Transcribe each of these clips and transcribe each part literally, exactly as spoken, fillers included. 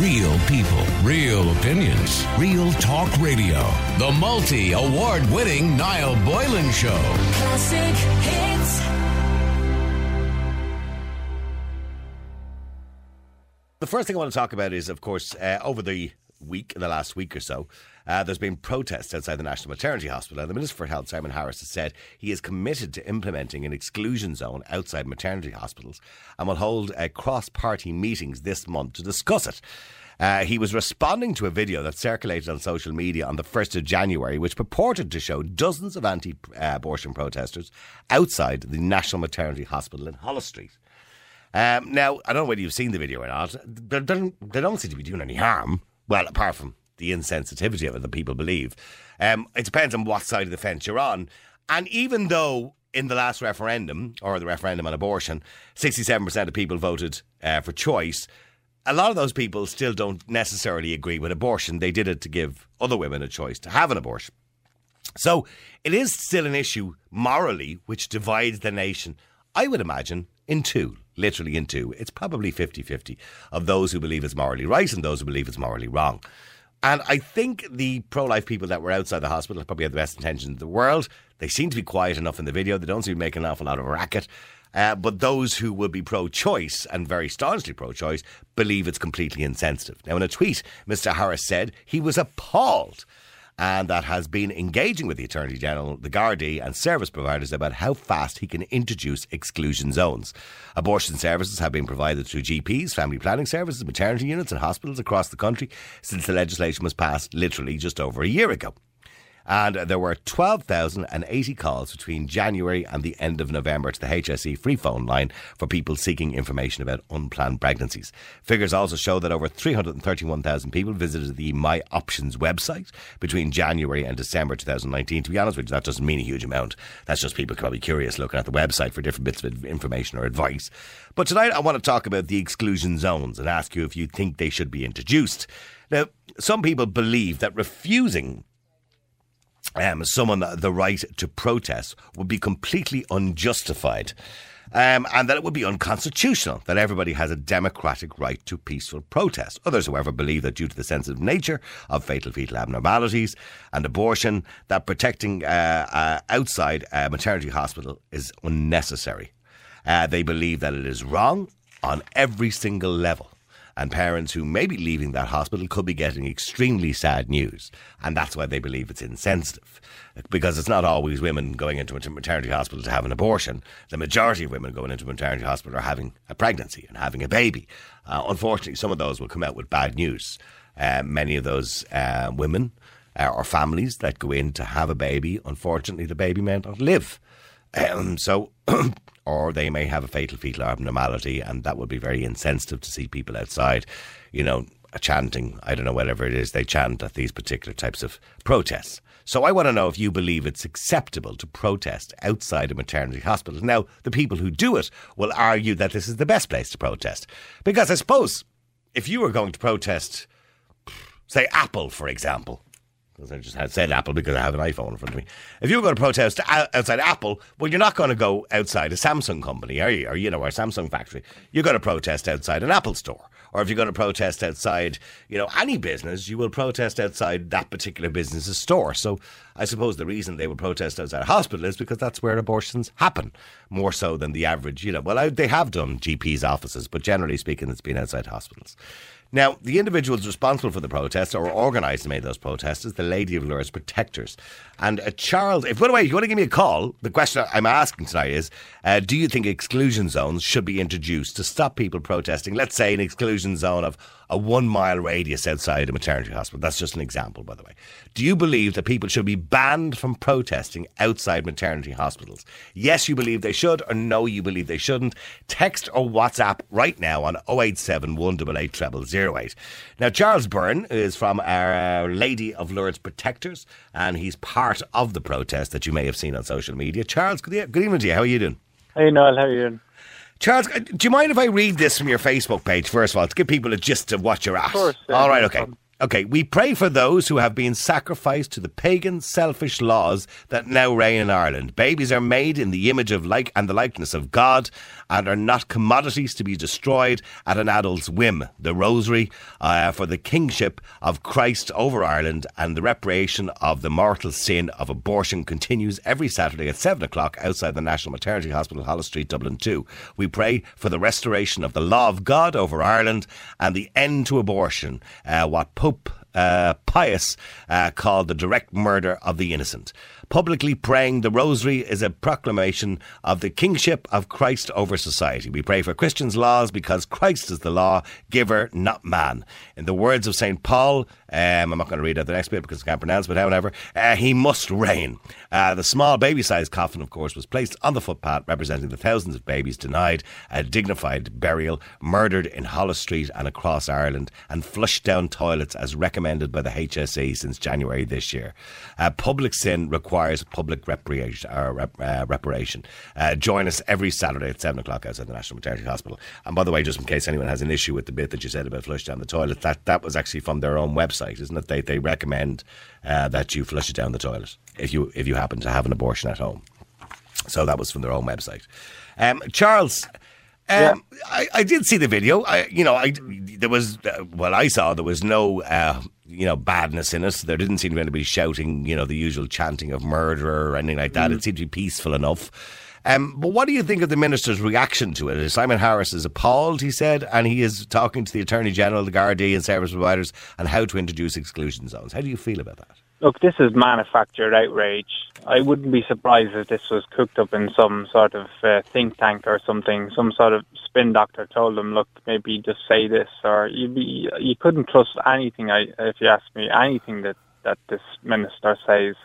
Real people, real opinions, real talk radio. The multi-award-winning Niall Boylan Show. Classic Hits. The first thing I want to talk about is, of course, uh, over the week, the last week or so, uh, there's been protests outside the National Maternity Hospital. And the Minister for Health, Simon Harris, has said he is committed to implementing an exclusion zone outside maternity hospitals and will hold uh, cross-party meetings this month to discuss it. Uh, he was responding to a video that circulated on social media on the first of January, which purported to show dozens of anti-abortion protesters outside the National Maternity Hospital in Holles Street. Um, now, I don't know whether you've seen the video or not. They don't, they don't seem to be doing any harm. Well, apart from the insensitivity of it that people believe. Um, it depends on what side of the fence you're on. And even though in the last referendum, or the referendum on abortion, sixty-seven percent of people voted uh, for choice, a lot of those people still don't necessarily agree with abortion. They did it to give other women a choice to have an abortion. So it is still an issue morally which divides the nation, I would imagine, in two. Literally in two. It's probably fifty-fifty of those who believe it's morally right and those who believe it's morally wrong. And I think the pro-life people that were outside the hospital probably had the best intentions in the world. They seem to be quiet enough in the video. They don't seem to be making an awful lot of a racket. Uh, but those who would be pro-choice, and very staunchly pro-choice, believe it's completely insensitive. Now, in a tweet, Mister Harris said he was appalled and that has been engaging with the Attorney-General, the Gardaí and service providers about how fast he can introduce exclusion zones. Abortion services have been provided through G Ps, family planning services, maternity units and hospitals across the country since the legislation was passed literally just over a year ago. And there were twelve thousand eighty calls between January and the end of November to the H S E free phone line for people seeking information about unplanned pregnancies. Figures also show that over three hundred thirty-one thousand people visited the My Options website between January and December twenty nineteen. To be honest with you, that doesn't mean a huge amount. That's just people probably curious looking at the website for different bits of information or advice. But tonight I want to talk about the exclusion zones and ask you if you think they should be introduced. Now, some people believe that refusing Um, someone the right to protest would be completely unjustified um, and that it would be unconstitutional, that everybody has a democratic right to peaceful protest. Others, however, believe that due to the sensitive nature of fatal fetal abnormalities and abortion, that protecting uh, uh, outside a maternity hospital is unnecessary. Uh, they believe that it is wrong on every single level. And parents who may be leaving that hospital could be getting extremely sad news. And that's why they believe it's insensitive. Because it's not always women going into a maternity hospital to have an abortion. The majority of women going into a maternity hospital are having a pregnancy and having a baby. Uh, unfortunately, some of those will come out with bad news. Uh, many of those uh, women uh, or families that go in to have a baby, unfortunately, the baby may not live. Um, so... or they may have a fatal fetal abnormality, and that would be very insensitive to see people outside, you know, chanting, I don't know, whatever it is they chant at these particular types of protests. So I want to know if you believe it's acceptable to protest outside a maternity hospital. Now, the people who do it will argue that this is the best place to protest. Because I suppose if you were going to protest, say, Apple, for example, because I just had said Apple because I have an iPhone in front of me. If you were going to protest outside Apple, well, you're not going to go outside a Samsung company, are you? Or, you know, a Samsung factory. You're going to protest outside an Apple store. Or if you're going to protest outside, you know, any business, you will protest outside that particular business's store. So I suppose the reason they would protest outside a hospital is because that's where abortions happen, more so than the average, you know. Well, I, they have done G Ps' offices, but generally speaking, it's been outside hospitals. Now, the individuals responsible for the protests or organised and made those protests is the Lady of Lourdes Protectors. And uh, Charles, if, by the way, if you want to give me a call, the question I'm asking tonight is, uh, do you think exclusion zones should be introduced to stop people protesting? Let's say an exclusion zone of a one-mile radius outside a maternity hospital. That's just an example, by the way. Do you believe that people should be banned from protesting outside maternity hospitals? Yes, you believe they should, or no, you believe they shouldn't. Text or WhatsApp right now on oh eight seven, one eight eight, triple zero eight. Now, Charles Byrne is from Our Lady of Lourdes Protectors, and he's part of the protest that you may have seen on social media. Charles, good evening to you. How are you doing? Hey, Noel. How are you doing? Charles, do you mind if I read this from your Facebook page, first of all, to give people a gist of what you're at? Of course. All um, right, okay. Um, Okay, we pray for those who have been sacrificed to the pagan, selfish laws that now reign in Ireland. Babies are made in the image of like and the likeness of God and are not commodities to be destroyed at an adult's whim. The rosary uh, for the kingship of Christ over Ireland and the reparation of the mortal sin of abortion continues every Saturday at seven o'clock outside the National Maternity Hospital, Holles Street, Dublin two. We pray for the restoration of the law of God over Ireland and the end to abortion, uh, what Pope uh, Pius uh, called the direct murder of the innocent. Publicly praying the rosary is a proclamation of the kingship of Christ over society. We pray for Christians' laws because Christ is the law giver, not man. In the words of Saint Paul, um, I'm not going to read out the next bit because I can't pronounce it, however, uh, he must reign. Uh, the small baby-sized coffin, of course, was placed on the footpath, representing the thousands of babies denied a dignified burial, murdered in Holles Street and across Ireland, and flushed down toilets as recommended by the H S E since January this year. Uh, public sin requires requires public reparation. Uh, rep, uh, reparation. Uh, join us every Saturday at seven o'clock outside the National Maternity Hospital. And by the way, just in case anyone has an issue with the bit that you said about flush down the toilet, that, that was actually from their own website, isn't it? They, they recommend uh, that you flush it down the toilet if you, if you happen to have an abortion at home. So that was from their own website. Um, Charles... Um, yeah. I, I did see the video. I, you know, I, there was, uh, well, I saw there was no, uh, you know, badness in it. There didn't seem to be anybody shouting, you know, the usual chanting of murder or anything like that. Mm. It seemed to be peaceful enough. Um, but what do you think of the minister's reaction to it? Simon Harris is appalled, he said, and he is talking to the Attorney-General, the Gardaí and service providers on how to introduce exclusion zones. How do you feel about that? Look, this is manufactured outrage. I wouldn't be surprised if this was cooked up in some sort of uh, think tank or something. Some sort of spin doctor told them, look, maybe just say this. Or you'd be, you couldn't trust anything, I, if you ask me, anything that, that this minister says.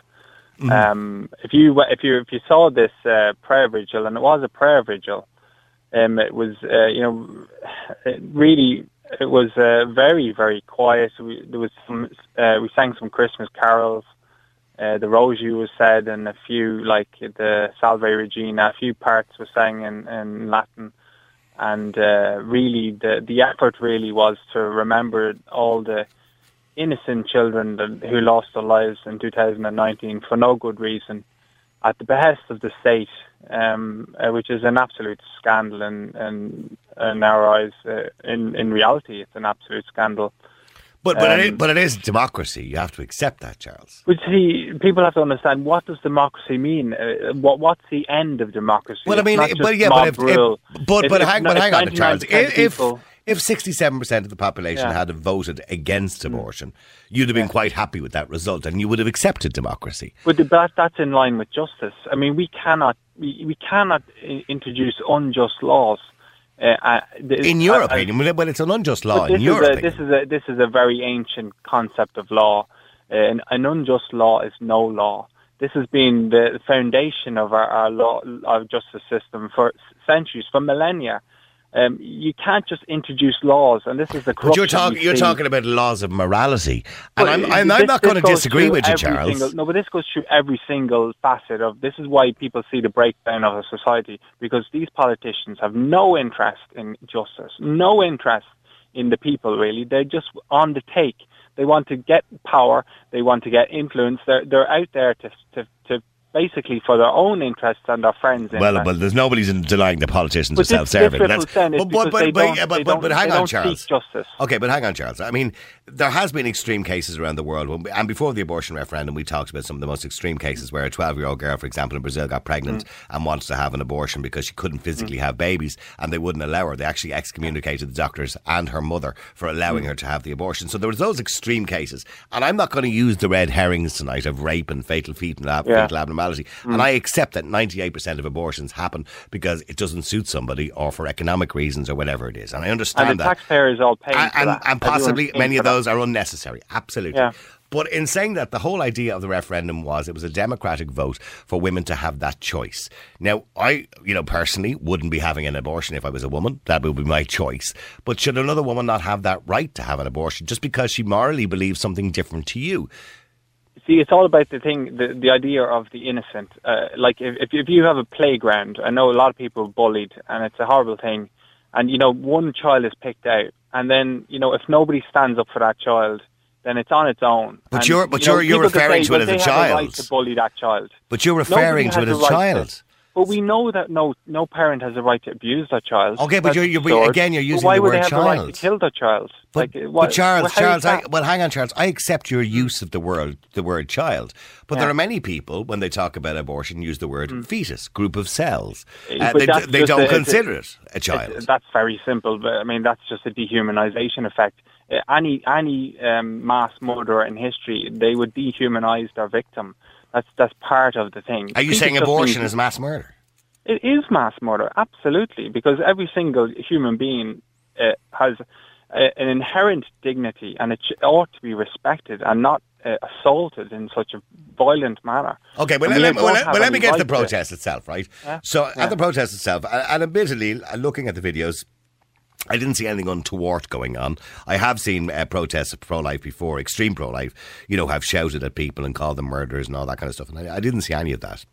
Mm-hmm. Um, if you if you if you saw this uh, prayer vigil, and it was a prayer vigil, um, it was uh, you know it really. It was uh, very, very quiet. We, there was some, uh, we sang some Christmas carols. Uh, the Rosary was said, and a few, like the Salve Regina, a few parts were sang in, in Latin. And uh, really, the, the effort really was to remember all the innocent children that, who lost their lives in two thousand nineteen for no good reason, at the behest of the state, um, uh, which is an absolute scandal in, in, in our eyes. Uh, in, in reality, it's an absolute scandal. But but, um, it is, but it is democracy. You have to accept that, Charles. But see, people have to understand, what does democracy mean? Uh, what what's the end of democracy? Well, I mean, it's not just but yeah, mob but if, rule. If, but if, but if, hang, but hang on, Charles. If, people, if sixty-seven percent of the population yeah. had voted against abortion, you'd have been yeah. quite happy with that result, and you would have accepted democracy. But that, that's in line with justice. I mean, we cannot we, we cannot introduce unjust laws. Uh, in your I, opinion, I, well, it's an unjust law. In your a, opinion, this is a this is a very ancient concept of law. Uh, an, an unjust law is no law. This has been the foundation of our, our law, our justice system for centuries, for millennia. Um, you can't just introduce laws, and this is the corruption. But you're talking you're talking about laws of morality, and well, I'm I'm, this, I'm not going to disagree with you, Charles. Single, no, but this goes through every single facet of this. Is why people see the breakdown of a society, because these politicians have no interest in justice, no interest in the people. Really, they're just on the take. They want to get power. They want to get influence. They're they're out there to to. to basically for their own interests and their friends' interests. Well, well, there's nobody's denying the politicians but are self-serving. That's, but, but, but, but, but, but, but hang on, Charles. Okay, but hang on, Charles. I mean, there has been extreme cases around the world. When we, and before the abortion referendum, we talked about some of the most extreme cases where a twelve-year-old girl, for example, in Brazil got pregnant mm. and wanted to have an abortion because she couldn't physically mm. have babies, and they wouldn't allow her. They actually excommunicated the doctors and her mother for allowing mm. her to have the abortion. So there was those extreme cases. And I'm not going to use the red herrings tonight of rape and fatal fetal, ab- yeah. fetal abnormality. Mm. And I accept that ninety-eight percent of abortions happen because it doesn't suit somebody or for economic reasons or whatever it is. And I understand and the that. And taxpayers all pay and, for and, that. And possibly many of those that. are unnecessary. Absolutely. Yeah. But in saying that, the whole idea of the referendum was it was a democratic vote for women to have that choice. Now, I, you know, personally wouldn't be having an abortion if I was a woman. That would be my choice. But should another woman not have that right to have an abortion just because she morally believes something different to you? See, it's all about the thing, the, the idea of the innocent. Uh, like, if, if you have a playground, I know a lot of people are bullied, and it's a horrible thing. And, you know, one child is picked out. And then, you know, if nobody stands up for that child, then it's on its own. But and, you're but you know, you're, you're referring say, to it as a child. Right to bully that child. But you're referring Nobody to it as a right child. To, but we know that no no parent has a right to abuse that child. Okay, but you're, you're again you're using the word child. Why would they have child. a right to kill that child? But, like, what, but Charles, well, Charles, I, well, hang on, Charles. I accept your use of the word, the word child, but yeah. there are many people when they talk about abortion use the word mm. fetus, group of cells. Uh, they they don't a, consider it a child. It, that's very simple. But I mean, that's just a dehumanisation effect. Uh, any any um, mass murder in history, they would dehumanise their victim. That's that's part of the thing. Are you saying abortion is mass murder? It is mass murder, absolutely, because every single human being uh, has an inherent dignity, and it ought to be respected and not uh, assaulted in such a violent manner. Okay, well, let, well, well let me get to the protest to it. itself, right? Yeah? So yeah. at the protest itself, and admittedly, looking at the videos, I didn't see anything untoward going on. I have seen uh, protests of pro-life before, extreme pro-life, you know, have shouted at people and called them murderers and all that kind of stuff, and I, I didn't see any of that.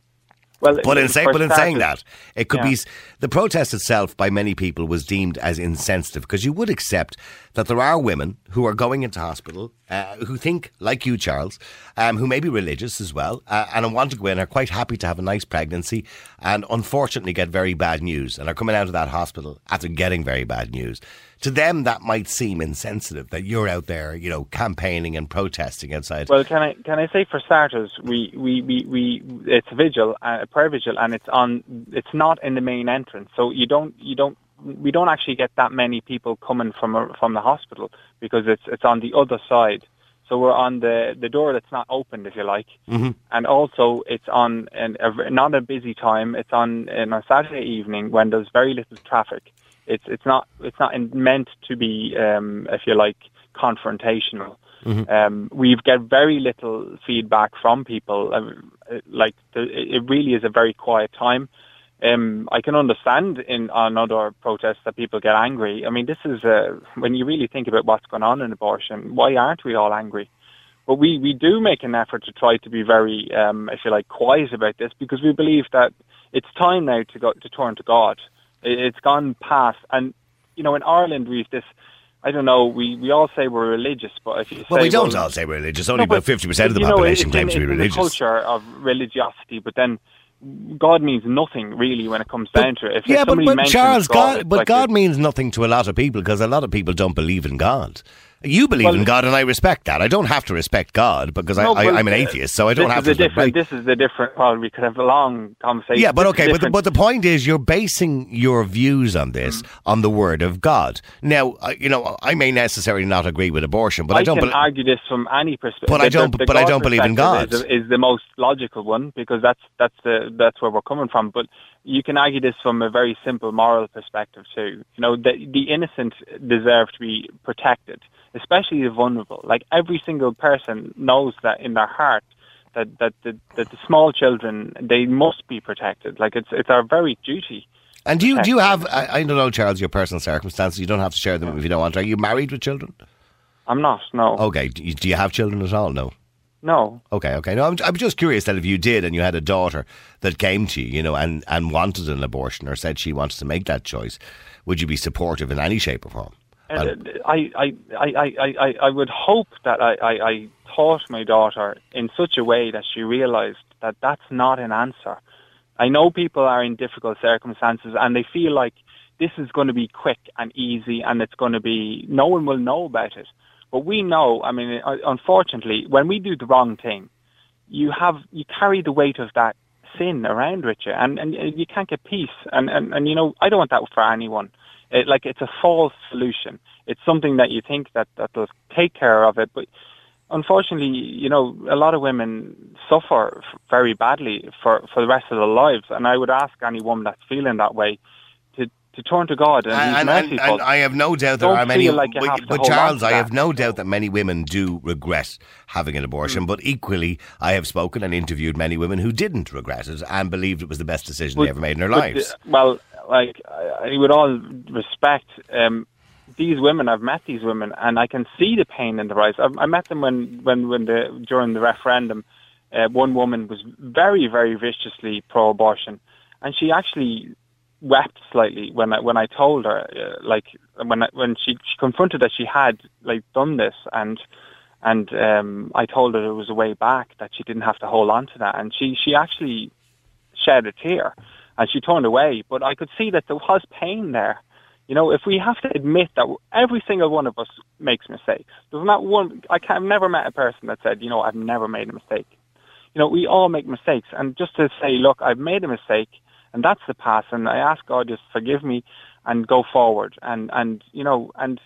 Well, but in, say, but in saying that, it could yeah. be the protest itself by many people was deemed as insensitive, because you would accept that there are women who are going into hospital uh, who think like you, Charles, um, who may be religious as well uh, and want to go in, are quite happy to have a nice pregnancy and unfortunately get very bad news and are coming out of that hospital after getting very bad news. To them, that might seem insensitive that you're out there, you know, campaigning and protesting outside. Well, can I can I say for starters, we we, we, we it's a vigil, a prayer vigil, and it's on. It's not in the main entrance, so you don't you don't we don't actually get that many people coming from a, from the hospital because it's it's on the other side. So we're on the, the door that's not opened, if you like, mm-hmm. and also it's on an, a, not a busy time. It's on, on a Saturday evening when there's very little traffic. It's it's not it's not meant to be, um, if you like, confrontational. Mm-hmm. Um, we've got very little feedback from people. Uh, like the, it really is a very quiet time. Um, I can understand in on other protests that people get angry. I mean, this is uh, when you really think about what's going on in abortion. Why aren't we all angry? But we, we do make an effort to try to be very, um, if you like, quiet about this because we believe that it's time now to go to turn to God. It's gone past, and you know, in Ireland we've this. I don't know. We, we all say we're religious, but if you say well, we don't well, all say we're religious. Only no, about fifty percent of the population know, claims in, to be religious. It's a culture of religiosity, but then God means nothing really when it comes but, down to it. If yeah, but, but Charles, God, God but like God it, means nothing to a lot of people because a lot of people don't believe in God. You believe well, in God, and I respect that. I don't have to respect God because no, I, I, I'm an atheist, so I don't have to. Respect. This is the different problem. We could have a long conversation. Yeah, but this okay, but the, but the point is, you're basing your views on this mm. on the Word of God. Now, uh, you know, I may necessarily not agree with abortion, but I, I don't can be- argue this from any perspective. But I don't. The, the but God I don't believe in God. Is, is the most logical one because that's that's the that's where we're coming from. But you can argue this from a very simple moral perspective too. You know, the the innocent deserve to be protected. Especially the vulnerable. Like every single person knows that in their heart that that, that that the small children they must be protected. Like it's it's our very duty. And do you do you have? I, I don't know, Charles, your personal circumstances. You don't have to share them yeah. if you don't want to. Are you married with children? I'm not. No. Okay. Do you, do you have children at all? No. No. Okay, okay. No, I'm, I'm just curious that if you did and you had a daughter that came to you, you know, and, and wanted an abortion or said she wanted to make that choice, would you be supportive in any shape or form? I, I, I, I, I would hope that I, I, I taught my daughter in such a way that she realised that that's not an answer. I know people are in difficult circumstances and they feel like this is going to be quick and easy and it's going to be, no one will know about it. But we know, I mean, unfortunately, when we do the wrong thing, you have, you carry the weight of that sin around with you and, and you can't get peace. And, and, and, you know, I don't want that for anyone. It, like it's a false solution. It's something that you think that that will take care of it, but unfortunately, you know, a lot of women suffer f- very badly for, for the rest of their lives. And I would ask any woman that's feeling that way to, to turn to God. And, and, and, and, and I have no doubt there Don't are many. Like but, but Charles, I have no doubt that many women do regret having an abortion. Mm. But equally, I have spoken and interviewed many women who didn't regret it and believed it was the best decision but, they ever made in their but, lives. Uh, well. Like, I, with all respect, um, these women, I've met these women, and I can see the pain in their eyes. I, I met them when, when, when the, during the referendum, uh, one woman was very, very viciously pro-abortion, and she actually wept slightly when I, when I told her, uh, like, when I, when she, she confronted that she had, like, done this, and And um, I told her it was a way back, that she didn't have to hold on to that. And she, she actually shed a tear and she turned away. But I could see that there was pain there. You know, if we have to admit that every single one of us makes mistakes. There's not one, I can't, I've never met a person that said, you know, I've never made a mistake. You know, we all make mistakes. And just to say, look, I've made a mistake and that's the past. And I ask God just forgive me and go forward. And, and you know, and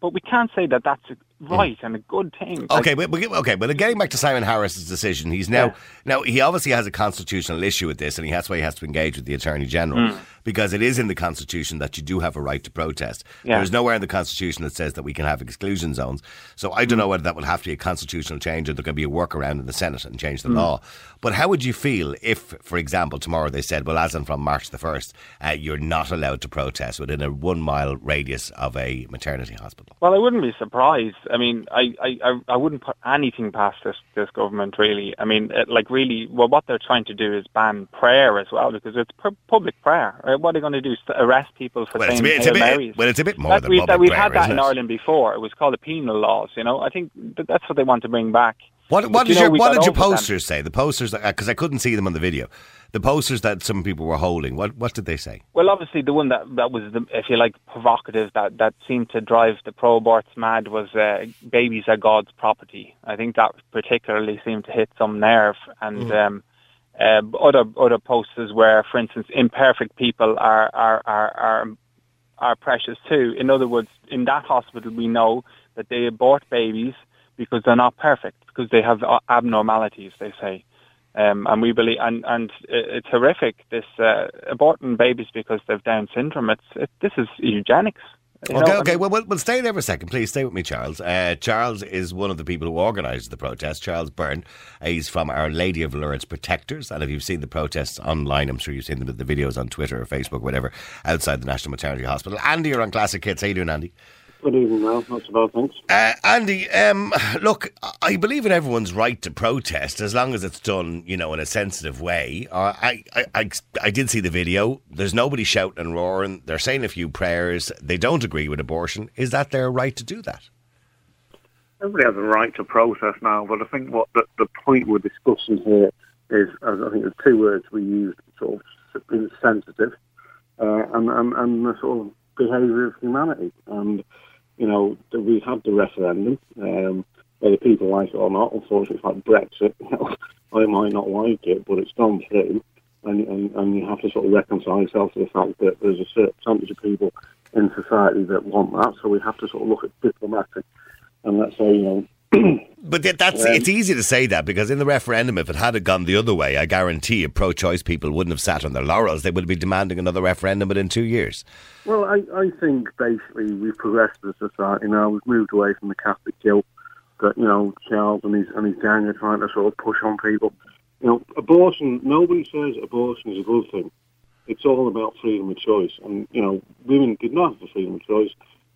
but we can't say that that's right and a good thing. Okay, like, but, okay, but getting back to Simon Harris's decision, he's now, yeah. now he obviously has a constitutional issue with this, and he, that's why he has to engage with the Attorney-General, mm. because it is in the Constitution that you do have a right to protest. Yeah. There's nowhere in the Constitution that says that we can have exclusion zones, so I don't know whether that will have to be a constitutional change or there could be a workaround in the Senate and change the mm. law. But how would you feel if, for example, tomorrow they said, well, as in from March the first, uh, you're not allowed to protest within a one-mile radius of a maternity hospital? Well, I wouldn't be surprised. I mean, I, I, I wouldn't put anything past this, this government, really. I mean, it, like, really, well, what they're trying to do is ban prayer as well, because it's pu- public prayer. Right? What are they going to do, st- arrest people for well, saying it's a bit, Hail Marys? It, well, it's a bit more that than we, public that we've prayer, We've had that in it? Ireland before. It was called the penal laws, you know. I think that's what they want to bring back. What, what, did, you know, your, what did your posters them. say? The posters, because I couldn't see them on the video. The posters that some people were holding, what what did they say? Well, obviously the one that, that was, the, if you like, provocative, that, that seemed to drive the pro-aborts mad was uh, babies are God's property. I think that particularly seemed to hit some nerve. And mm. um, uh, other other posters were, for instance, imperfect people are are, are, are are precious too. In other words, in that hospital we know that they abort babies because they're not perfect, because they have abnormalities, they say. Um, and we believe, and, and it's horrific, this uh, aborting babies because they've Down syndrome. It's it, This is eugenics. You okay, know? okay. Well, well, well, stay there for a second. Please stay with me, Charles. Uh, Charles is one of the people who organised the protest, Charles Byrne. Uh, he's from Our Lady of Lourdes Protectors. And if you've seen the protests online, I'm sure you've seen them with the videos on Twitter or Facebook, whatever, outside the National Maternity Hospital. Andy, you're on Classic Hits. How you doing, Andy? Good evening, well, that's about things. Uh, Andy, um, look, I believe in everyone's right to protest as long as it's done, you know, in a sensitive way. Uh, I, I, I, I did see the video. There's nobody shouting and roaring. They're saying a few prayers. They don't agree with abortion. Is that their right to do that? Everybody has a right to protest now, but I think what the, the point we're discussing here is, as I think the two words we used, sort of insensitive uh, and, and, and the sort of behaviour of humanity. And you know, we had the referendum, um, whether people like it or not. Unfortunately, it's like Brexit. You know, I might not like it, but it's gone through. And, and, and you have to sort of reconcile yourself to the fact that there's a certain percentage of people in society that want that. So we have to sort of look at diplomatic. And let's say, you know... But that's um, it's easy to say that, because in the referendum, if it had gone the other way, I guarantee you pro-choice people wouldn't have sat on their laurels. They would be demanding another referendum within two years. Well, I, I think basically we've progressed as a society now. We've moved away from the Catholic guilt that, you know, Charles and his, and his gang are trying to sort of push on people. You know, abortion, nobody says abortion is a good thing. It's all about freedom of choice. And, you know, women did not have the freedom of choice.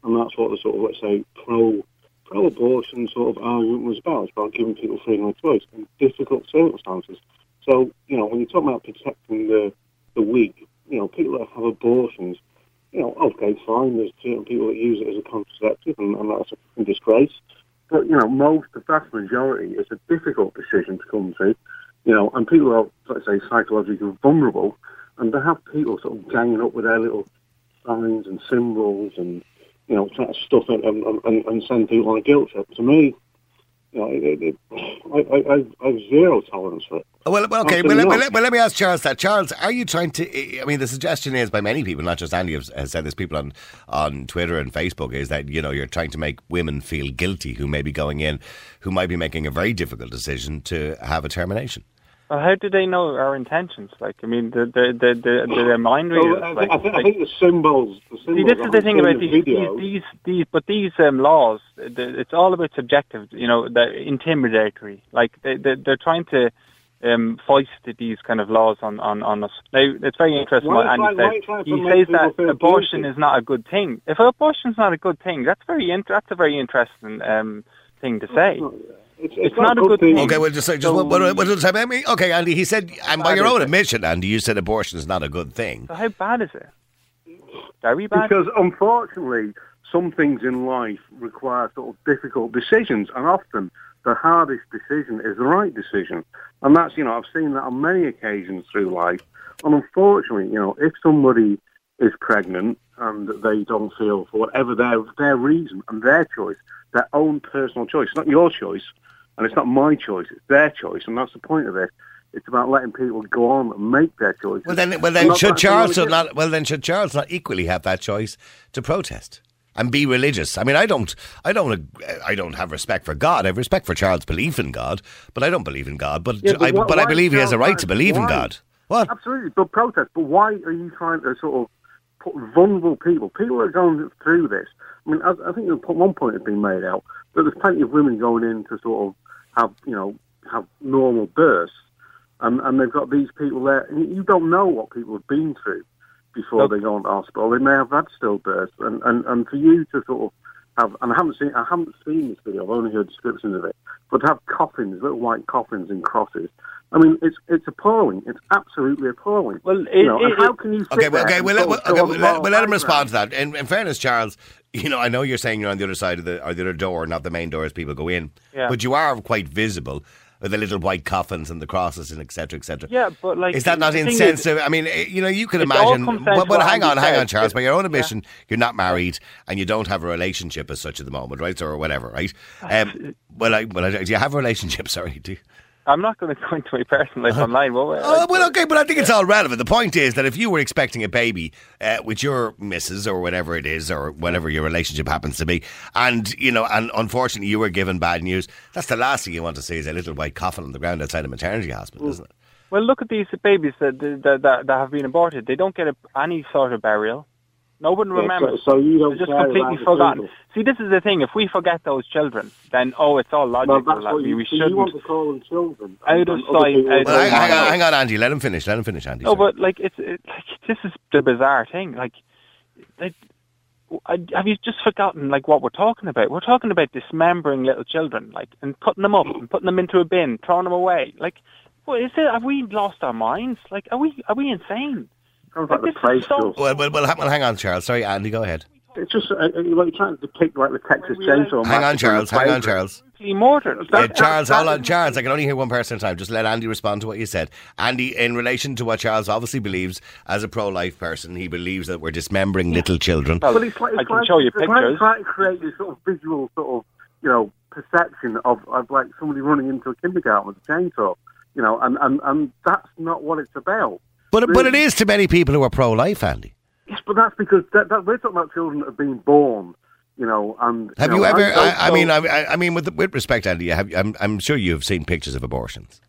And that's what the sort of, let's say, pro pro-abortion sort of argument was about. It's about giving people freedom of choice in difficult circumstances. So, you know, when you're talking about protecting the, the weak, you know, people that have abortions, you know, okay, fine, there's certain people that use it as a contraceptive, and, and that's a disgrace. But, you know, most, the vast majority, it's a difficult decision to come to, you know, and people are, let's say, psychologically vulnerable, and they have people sort of ganging up with their little signs and symbols and, you know, trying to stuff it and, and, and send people on a guilt trip. To me, you know, it, it, it, I, I, I have zero tolerance for it. Well, okay, well, let, let, well, let me ask Charles that. Charles, are you trying to... I mean, the suggestion is by many people, not just Andy has said this, people on, on Twitter and Facebook, is that, you know, you're trying to make women feel guilty who may be going in, who might be making a very difficult decision to have a termination. Well, how do they know our intentions? Like, I mean, the the the the, the mind readers. So, like, I, think, like, I think the symbols. The symbols see, this is the thing about these, these, these, these, but these um, laws. The, it's all about subjective. You know, they're intimidatory. Like they, they they're trying to um, foist these kind of laws on, on, on us. Now, it's very interesting what Andy says. He says that abortion is not a good thing. If abortion is not a good thing, that's very in, that's a very interesting um, thing to say. It's, it's, it's not, not a good thing. thing. Okay, well, just like, just so, what, what, what does that mean? Okay, Andy, he said, and by your own admission, Andy, you said abortion is not a good thing. So how bad is it? Very bad. Because unfortunately, some things in life require sort of difficult decisions, and often the hardest decision is the right decision. And that's, you know, I've seen that on many occasions through life. And unfortunately, you know, if somebody is pregnant and they don't feel, for whatever their their reason and their choice, their own personal choice, it's not your choice and it's not my choice, it's their choice. And that's the point of it. It's about letting people go on and make their choices. Well then, well then, should Charles not? Well then, should Charles not equally have that choice to protest and be religious? I mean, I don't, I don't, I don't have respect for God. I have respect for Charles' belief in God, but I don't believe in God. But yeah, but, I, what, but I believe he has a right to believe why? in God. What? Absolutely, but protest. But why are you trying to sort of put vulnerable people? People are going through this. I mean, I, I think at one point has been made out that there's plenty of women going in to sort of have, you know, have normal births. And, and they've got these people there. You don't know what people have been through before okay. they go into hospital. They may have had stillbirths, and, and, and for you to sort of have, and I haven't seen, I haven't seen this video. I've only heard descriptions of it, but to have coffins, little white coffins and crosses. I mean, it's it's appalling. It's absolutely appalling. Well, it, you know, it, and how can you? Okay, well, okay, we'll let, we'll, okay, we'll let, we'll let him respond to that. In, in fairness, Charles, you know, I know you're saying you're on the other side of the or the other door, not the main door as people go in, yeah. but you are quite visible. With the little white coffins and the crosses and et cetera, et cetera. Yeah, but like... Is that not insensitive? Is, I mean, you know, you can imagine... Well, well hang on, hang on, Charles. By your own admission, yeah. you're not married and you don't have a relationship as such at the moment, right? Or whatever, right? Um, well, I, well I, do you have a relationship? Sorry, do you? I'm not going to point to my personal life online, will I? Oh, well, okay, but I think it's all relevant. The point is that if you were expecting a baby uh, with your missus or whatever it is or whatever your relationship happens to be, and, you know, and unfortunately you were given bad news, that's the last thing you want to see is a little white coffin on the ground outside a maternity hospital, mm. isn't it? Well, look at these babies that that, that, that have been aborted. They don't get a, any sort of burial. No one remembers. Yeah, so you don't They're just completely forgotten. People. See, this is the thing. If we forget those children, then, oh, it's all logical. Well, like, you, we so shouldn't. You want to call them children. Out of sight. Well, hang, hang, on, hang on, Andy. Let him finish. Let him finish, Andy. No, sorry. but, like, it's it, like, this is the bizarre thing. Like, they, I, have you just forgotten, like, what we're talking about? We're talking about dismembering little children, like, and cutting them up and putting them into a bin, throwing them away. Like, what is it? Have we lost our minds? Like, are we, are we insane? Like the so well, well, well, hang on, Charles. Sorry, Andy, go ahead. It's just, uh, you're trying to depict like the Texas Chainsaw. Hang on, Charles, hang on, Charles. Mortar. Yeah, Charles, hold on, Charles, I can only hear one person at a time. Just let Andy respond to what you said. Andy, in relation to what Charles obviously believes, as a pro-life person, he believes that we're dismembering little children. Well, it's like, it's I can like, show you pictures. It's like trying to create this sort of visual sort of, you know, perception of, of like somebody running into a kindergarten with a chainsaw, you know, and, and, and that's not what it's about. But really? But it is to many people who are pro-life, Andy. Yes, but that's because that, that, we're talking about children that have been born, you know. And have you, know, you ever? I, I, I mean, I, I mean, with, with respect, Andy, have, I'm, I'm sure you have seen pictures of abortions.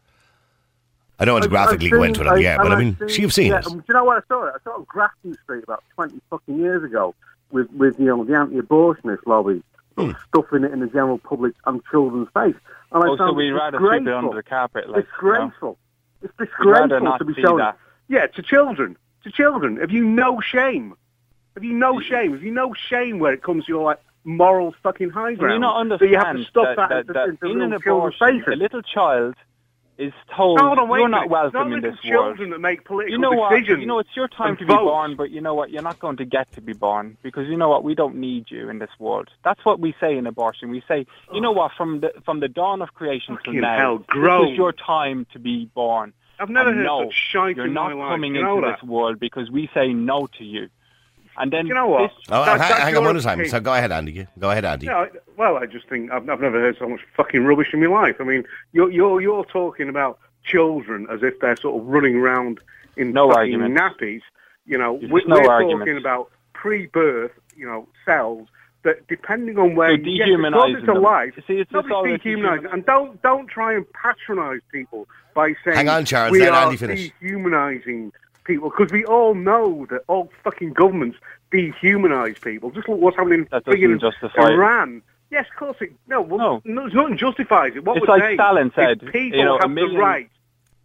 I don't want to graphically go into it, yeah, but I mean, seen, you've seen yeah, it. Do you know what I saw? It? I saw it on Grafton Street about twenty fucking years ago with, with you know the anti-abortionist lobby mm. stuffing it in the general public and children's face. And oh, I so we'd rather sweep it under the carpet, like disgraceful. You know? It's disgraceful to be shown that. Yeah, to children. To children. Have you no shame? Have you no shame? Have you no shame where it comes to your like moral fucking high ground? Can you not understand so you have to stop that, that, that, that into, into in an abortion, a little child is told no, no, you're not welcome in this world. Children that make political you know decisions what? You know, it's your time to vote. Be born, but you know what? You're not going to get to be born because you know what? We don't need you in this world. That's what we say in abortion. We say, oh. you know what? From the from the dawn of creation fucking till now, this is your time to be born. I've never heard no, such shite in my life. You're not coming you know into that? This world because we say no to you. And then, you know what? This, oh, that, hang on one time. So go ahead, Andy. Go ahead, Andy. Yeah, well, I just think I've, I've never heard so much fucking rubbish in my life. I mean, you're you're you're talking about children as if they're sort of running around in no fucking argument. nappies. You know, we, no we're argument. talking about pre-birth, you know, cells. That depending on where so you get closer to life, see, it's not dehumanising. And don't don't try and patronise people by saying Hang on, Charles, we are dehumanising people because we all know that all fucking governments dehumanise people. Just look what's happening in Iran. It. Yes, of course it. No, well, no. no nothing justifies it. What it's like Stalin said. People you know, have a million, the right.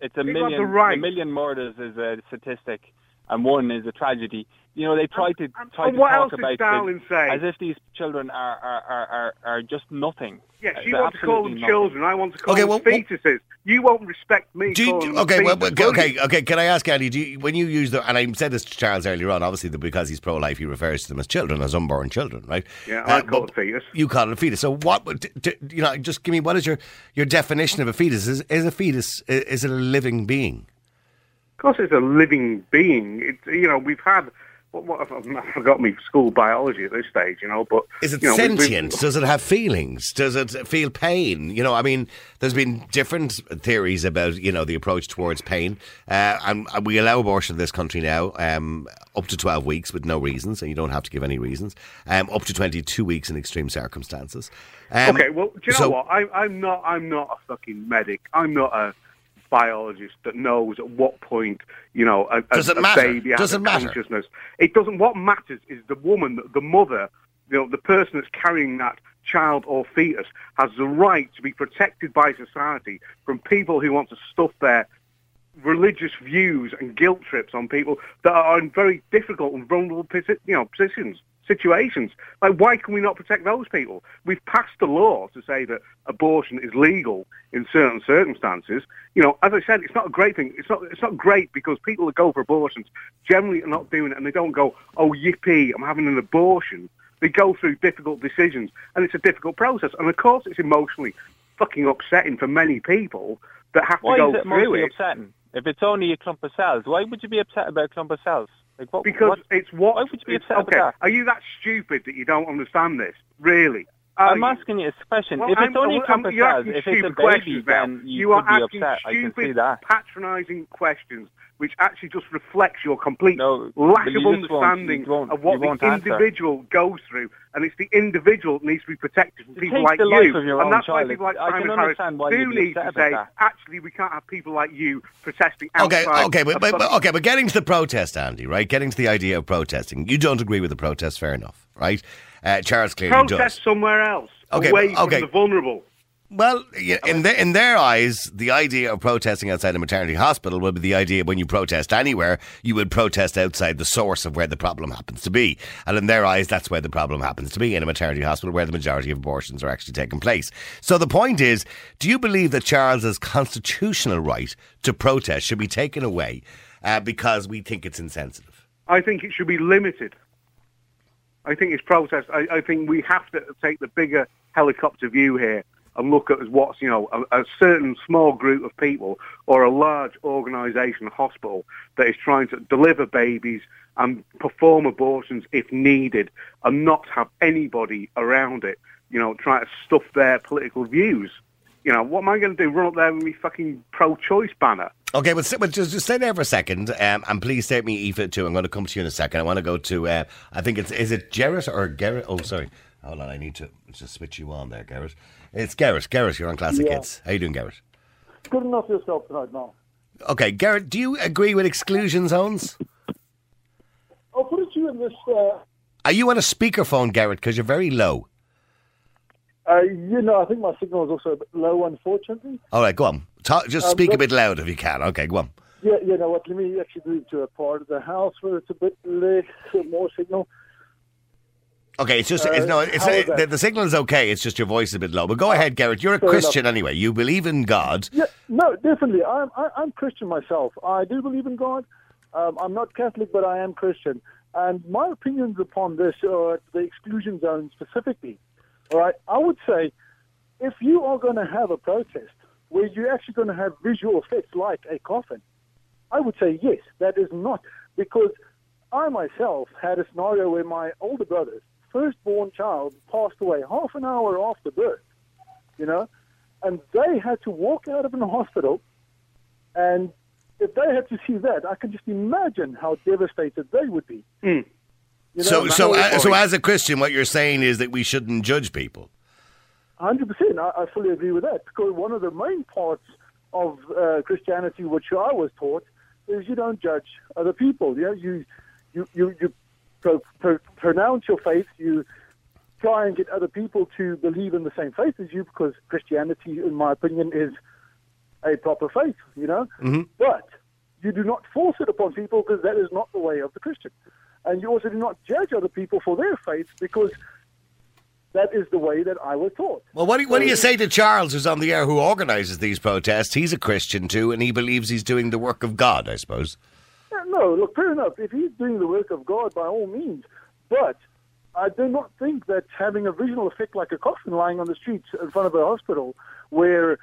It's a million. Right. A million murders is a statistic. and one is a tragedy. You know, they try to try and to talk about Darlin saying? As if these children are are, are, are just nothing. Yes, you They're want to call them nothing. Children. I want to call okay, them well, fetuses. You won't respect me. Do you, calling okay, them well, fetuses, okay, okay. Can I ask, Andy? Do you, when you use the, and I said this to Charles earlier on, obviously that because he's pro-life, he refers to them as children, as unborn children, right? Yeah, uh, I call it a fetus. You call it a fetus. So what? Do, do, you know, just give me what is your your definition of a fetus? Is is a fetus? Is, is it a living being? Of course, it's a living being. It, you know, we've had. What, what, I forgot my school biology at this stage, you know, but... Is it you know, sentient? We, we, Does it have feelings? Does it feel pain? You know, I mean, there's been different theories about, you know, the approach towards pain. Uh, and, and we allow abortion in this country now um, up to twelve weeks with no reasons, and you don't have to give any reasons, um, up to twenty-two weeks in extreme circumstances. Um, okay, well, do you know so, what? I, I'm not. I'm not a fucking medic. I'm not a... biologist that knows at what point, you know, a, a, a baby has a consciousness. It doesn't. What matters is the woman, the mother, you know, the person that's carrying that child or fetus has the right to be protected by society from people who want to stuff their religious views and guilt trips on people that are in very difficult and vulnerable, you know, positions. Situations. Like, why can we not protect those people? We've passed a law to say that abortion is legal in certain circumstances. You know, as I said, it's not a great thing. It's not It's not great because people that go for abortions generally are not doing it, and they don't go, oh, yippee, I'm having an abortion. They go through difficult decisions, and it's a difficult process. And, of course, it's emotionally fucking upsetting for many people that have why to go through it. Why is it mostly upsetting? If it's only a clump of cells, why would you be upset about a clump of cells? Like what, because what, it's what... Why would you be upset okay, about that? Are you that stupid that you don't understand this? Really? Are I'm you? asking you a question. Well, if it's I'm, only a clump of cells, if it's a baby, then you, you could be upset. I can see that. Patronising questions, which actually just reflects your complete no, lack of understanding won't, won't, of what the individual answer. goes through. And it's the individual that needs to be protected from it people like you. And that's child. why people like Simon Harris do need to say, that. actually, we can't have people like you protesting outside. Okay, okay, but, but, okay, but getting to the protest, Andy, right? Getting to the idea of protesting. You don't agree with the protest, fair enough, right? Uh, Charles clearly protest does. Protest somewhere else, okay, away okay. from the vulnerable. Well, in their, in their eyes, the idea of protesting outside a maternity hospital would be the idea when you protest anywhere, you would protest outside the source of where the problem happens to be. And in their eyes, that's where the problem happens to be, in a maternity hospital where the majority of abortions are actually taking place. So the point is, do you believe that Charles's constitutional right to protest should be taken away uh, because we think it's insensitive? I think it should be limited. I think it's protest. I, I think we have to take the bigger helicopter view here and look at what's, you know, a, a certain small group of people or a large organisation, hospital, that is trying to deliver babies and perform abortions if needed and not have anybody around it, you know, try to stuff their political views. You know, what am I going to do, run up there with me fucking pro-choice banner? Okay, well, well just, just stay there for a second, um, and please take me, Aoife, too. I'm going to come to you in a second. I want to go to, uh, I think it's, is it Gerrit or Gerrit? Oh, sorry. Hold on, I need to just switch you on there, Gerrit. It's Gerrit. Gerrit, you're on Classic yeah. Hits. How you doing, Gerrit? Good enough yourself tonight, man. Okay, Gerrit, do you agree with exclusion zones? I'll put it to you in this... Uh... Are you on a speakerphone, Gerrit, because you're very low? Uh, you know, I think my signal is also a bit low, unfortunately. All right, go on. Talk, just um, speak a bit loud if you can. Okay, go on. Yeah, you know what, let me actually move to a part of the house where it's a bit less, more signal. Okay, it's just, uh, it's, no, it's, it, the, the signal is okay, it's just your voice is a bit low. But go ahead, Gerrit, you're a Fair Christian enough. anyway, you believe in God. Yeah, no, definitely, I'm, I, I'm Christian myself. I do believe in God, um, I'm not Catholic, but I am Christian. And my opinions upon this, or the exclusion zone specifically, all right, I would say, if you are going to have a protest where you're actually going to have visual effects like a coffin, I would say yes, that is not, because I myself had a scenario where my older brother's firstborn child passed away half an hour after birth, you know, and they had to walk out of an hospital, and if they had to see that, I can just imagine how devastated they would be. Mm. You know, so, so, uh, so as a Christian, what you're saying is that we shouldn't judge people. one hundred percent, I, I fully agree with that, because one of the main parts of uh, Christianity, which I was taught, is you don't judge other people. You know, you you you. you Pro, pro, pronounce your faith, you try and get other people to believe in the same faith as you, because Christianity, in my opinion, is a proper faith, you know? Mm-hmm. But You do not force it upon people because that is not the way of the Christian. And you also do not judge other people for their faith because that is the way that I was taught. Well, what do, what do you say to Charles, who's on the air, who organises these protests? He's a Christian too, and he believes he's doing the work of God, I suppose. No, look, fair enough. If he's doing the work of God, by all means. But I do not think that having a visual effect like a coffin lying on the streets in front of a hospital where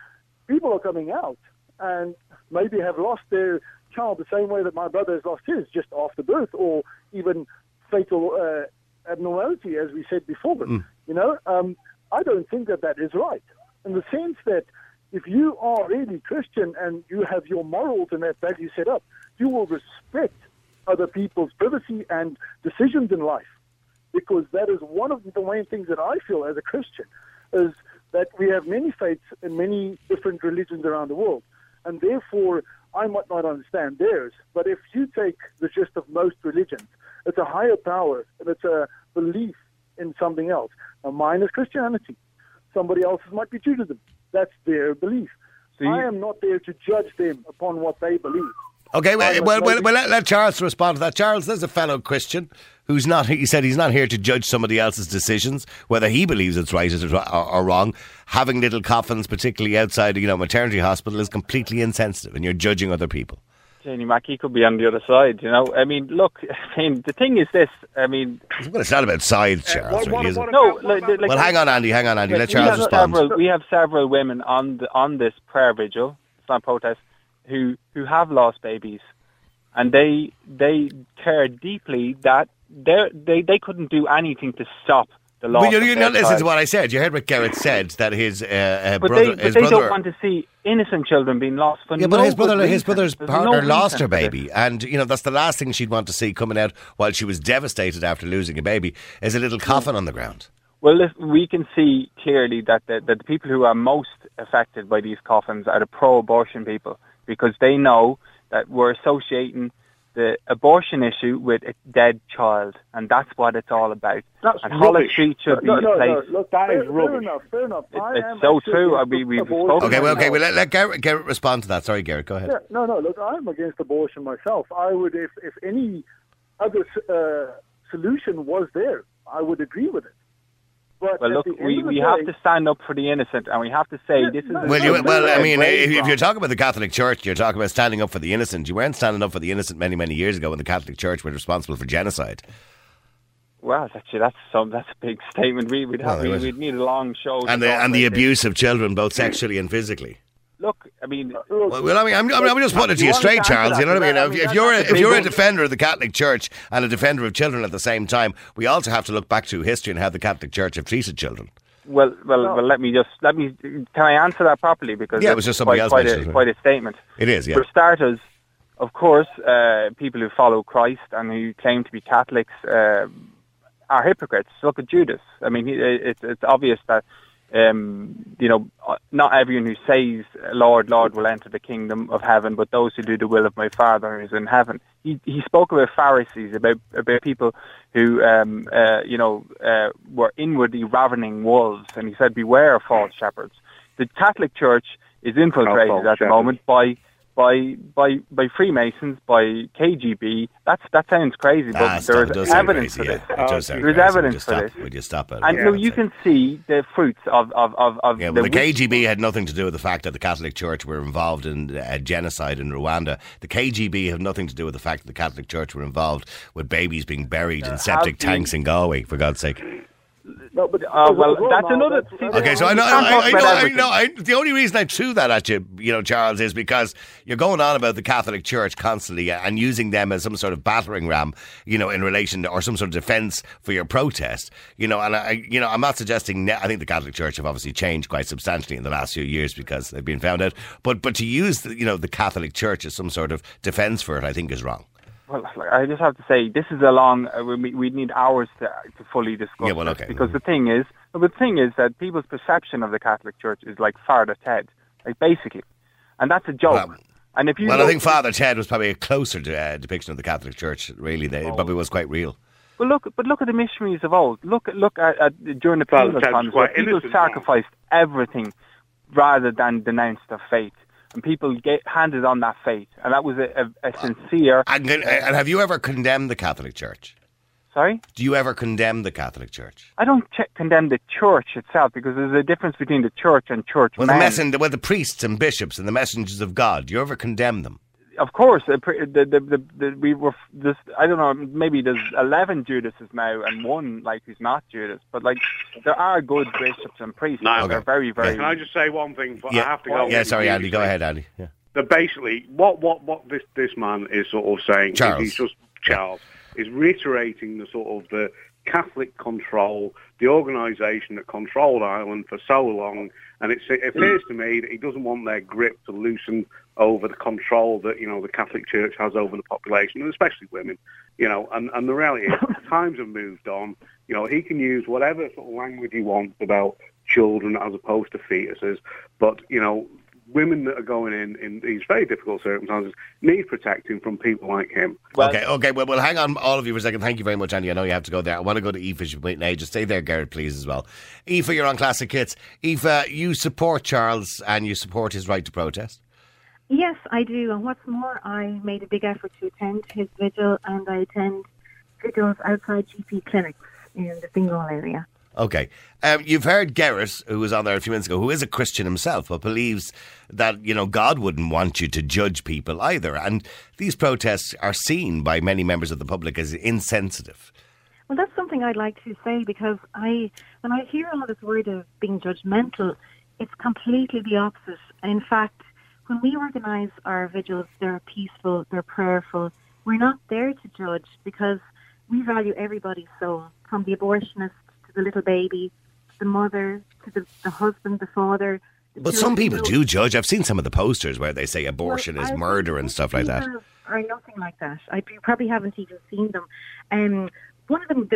people are coming out and maybe have lost their child the same way that my brother has lost his just after birth, or even fatal uh, abnormality, as we said before. But, mm. you know, um, I don't think that that is right, in the sense that if you are really Christian and you have your morals and that value set up, you will respect other people's privacy and decisions in life, because that is one of the main things that I feel as a Christian, is that we have many faiths and many different religions around the world, and therefore I might not understand theirs, but if you take the gist of most religions, it's a higher power and it's a belief in something else. Now, mine is Christianity. Somebody else's might be Judaism. That's their belief. So you... I am not there to judge them upon what they believe. Okay, well, well, well, well let, let Charles respond to that. Charles, there's a fellow Christian who's not, he said he's not here to judge somebody else's decisions, whether he believes it's right or, or wrong. Having little coffins, particularly outside, you know, maternity hospital, is completely insensitive, and you're judging other people. Janie Mackie could be on the other side, you know. I mean, look, I mean, the thing is this, I mean... Well, it's not about sides, Charles, uh, what, really, what, what, what, is it? No, like, like, well, hang on, Andy, hang on, Andy, let Charles respond. Several, we have several women on the, on this prayer vigil, it's not protest, who who have lost babies, and they they care deeply that they they couldn't do anything to stop the loss. But you, you not listen to what I said. You heard what Garrett said, that his uh, uh, but brother. They, but his they brother, don't want to see innocent children being lost for yeah, no but his brother, reason. his brother's There's partner no lost her baby, and you know that's the last thing she'd want to see coming out while she was devastated after losing a baby is a little coffin mm. on the ground. Well, we can see clearly that the, that the people who are most affected by these coffins are the pro-abortion people, because they know that we're associating the abortion issue with a dead child, and that's what it's all about. That's and Holles Street should no, be no, the place. No, no. Look, that fair, is rubbish. Fair enough, fair enough. It, it's so true. I mean, we've spoken. Okay, well, okay, well, let, let Garrett, Garrett respond to that. Sorry, Garrett, go ahead. Yeah, no, no, look, I'm against abortion myself. I would, if, if any other uh, solution was there, I would agree with it. But well, look, we, we day, have to stand up for the innocent, and we have to say this is... Well, you, well I mean, if, if you're talking about the Catholic Church, you're talking about standing up for the innocent. You weren't standing up for the innocent many, many years ago when the Catholic Church was responsible for genocide. Well, actually, that's some, that's a big statement. We, we'd, have, well, we, we'd need a long show. And the, and the abuse of children, both sexually and physically. Look, I mean... Well, well I mean, I'm, I'm just putting it to you straight, Charles. You know what I mean? I mean if, if you're, a, if you're a defender of the Catholic Church and a defender of children at the same time, we also have to look back to history and how the Catholic Church have treated children. Well, well, well let me just... let me. Can I answer that properly? Because yeah, it was just somebody quite, else quite mentioned a, quite a statement. It is, yeah. For starters, of course, uh, people who follow Christ and who claim to be Catholics uh, are hypocrites. Look at Judas. I mean, it, it's obvious that... Um, you know, not everyone who says, Lord, Lord, will enter the kingdom of heaven, but those who do the will of my Father who is in heaven. He, he spoke about Pharisees, about, about people who, um, uh, you know, uh, were inwardly ravening wolves, and he said, beware of false shepherds. The Catholic Church is infiltrated at the moment by... By, by by Freemasons, by K G B. That's that sounds crazy, but ah, there is evidence crazy, for this. Yeah. Oh, there is evidence for this. Would you stop it? And yeah, so you can see the fruits of of of, of yeah, well, the, the K G B had nothing to do with the fact that the Catholic Church were involved in uh, genocide in Rwanda. The K G B have nothing to do with the fact that the Catholic Church were involved with babies being buried uh, in septic tanks in Galway. For God's sake. No, but uh, well, that's another. That's, okay, so I know, I, I know, I know. I, the only reason I threw that at you, you know, Charles, is because you're going on about the Catholic Church constantly and using them as some sort of battering ram, you know, in relation to, or some sort of defence for your protest, you know. And I, you know, I'm not suggesting. Ne- I think the Catholic Church have obviously changed quite substantially in the last few years because they've been found out. But but to use, the, you know, the Catholic Church as some sort of defence for it, I think, is wrong. Well, I just have to say, this is a long... Uh, we we need hours to to fully discuss yeah, well, okay. this, because mm-hmm. the thing is, well, the thing is that people's perception of the Catholic Church is like Father Ted, like basically, and that's a joke. Well, and if you well, I think Father Ted was probably a closer to, uh, depiction of the Catholic Church. Really, they, it probably was quite real. Well, look, but look at the missionaries of old. Look, look at, at during the Penal times, where people sacrificed everything rather than denounce their faith. and people get handed on that faith. And that was a, a, a sincere... And, then, and have you ever condemned the Catholic Church? Sorry? Do you ever condemn the Catholic Church? I don't ch- condemn the Church itself, because there's a difference between the Church and church. Well, the, messen- well, the priests and bishops and the messengers of God, do you ever condemn them? Of course. The, the, the, the, we were just, I don't know, maybe there's eleven Judases now and one, like, who's not Judas. But, like, there are good bishops and priests. No, okay. They're very, very... Yeah. Can I just say one thing? But yeah. I have to go. Yeah, sorry, Andy. Go ahead, Andy. Yeah. That basically, what, what, what this, this man is sort of saying... Charles. He's just Charles. Yeah. Is reiterating the sort of the Catholic control, the organisation that controlled Ireland for so long, and it's, it appears to me that he doesn't want their grip to loosen over the control that, you know, the Catholic Church has over the population, and especially women, you know, and, and the reality is times have moved on, you know, he can use whatever sort of language he wants about children as opposed to fetuses, but, you know, women that are going in in these very difficult circumstances need protecting from people like him. Well, okay, okay. Well, well, hang on, all of you, for a second. Thank you very much, Andy. I know you have to go there. I want to go to Aoife. She's waiting ages. Stay there, Garrett, please, as well. Aoife, you're on Classic Hits. Aoife, you support Charles and you support his right to protest? Yes, I do. And what's more, I made a big effort to attend his vigil, and I attend vigils outside G P clinics in the Bingo area. Okay. Um, you've heard Garrett, who was on there a few minutes ago, who is a Christian himself, but believes that, you know, God wouldn't want you to judge people either. And these protests are seen by many members of the public as insensitive. Well, that's something I'd like to say, because I, when I hear all this word of being judgmental, it's completely the opposite. In fact, when we organise our vigils, they're peaceful, they're prayerful. We're not there to judge, because we value everybody's soul, from the abortionist, the little baby, the mother, to the, the husband, the father. The but children. Some people do judge. I've seen some of the posters where they say abortion well, is I, murder and stuff like that. Or nothing like that. I you probably haven't even seen them. Um, one of them,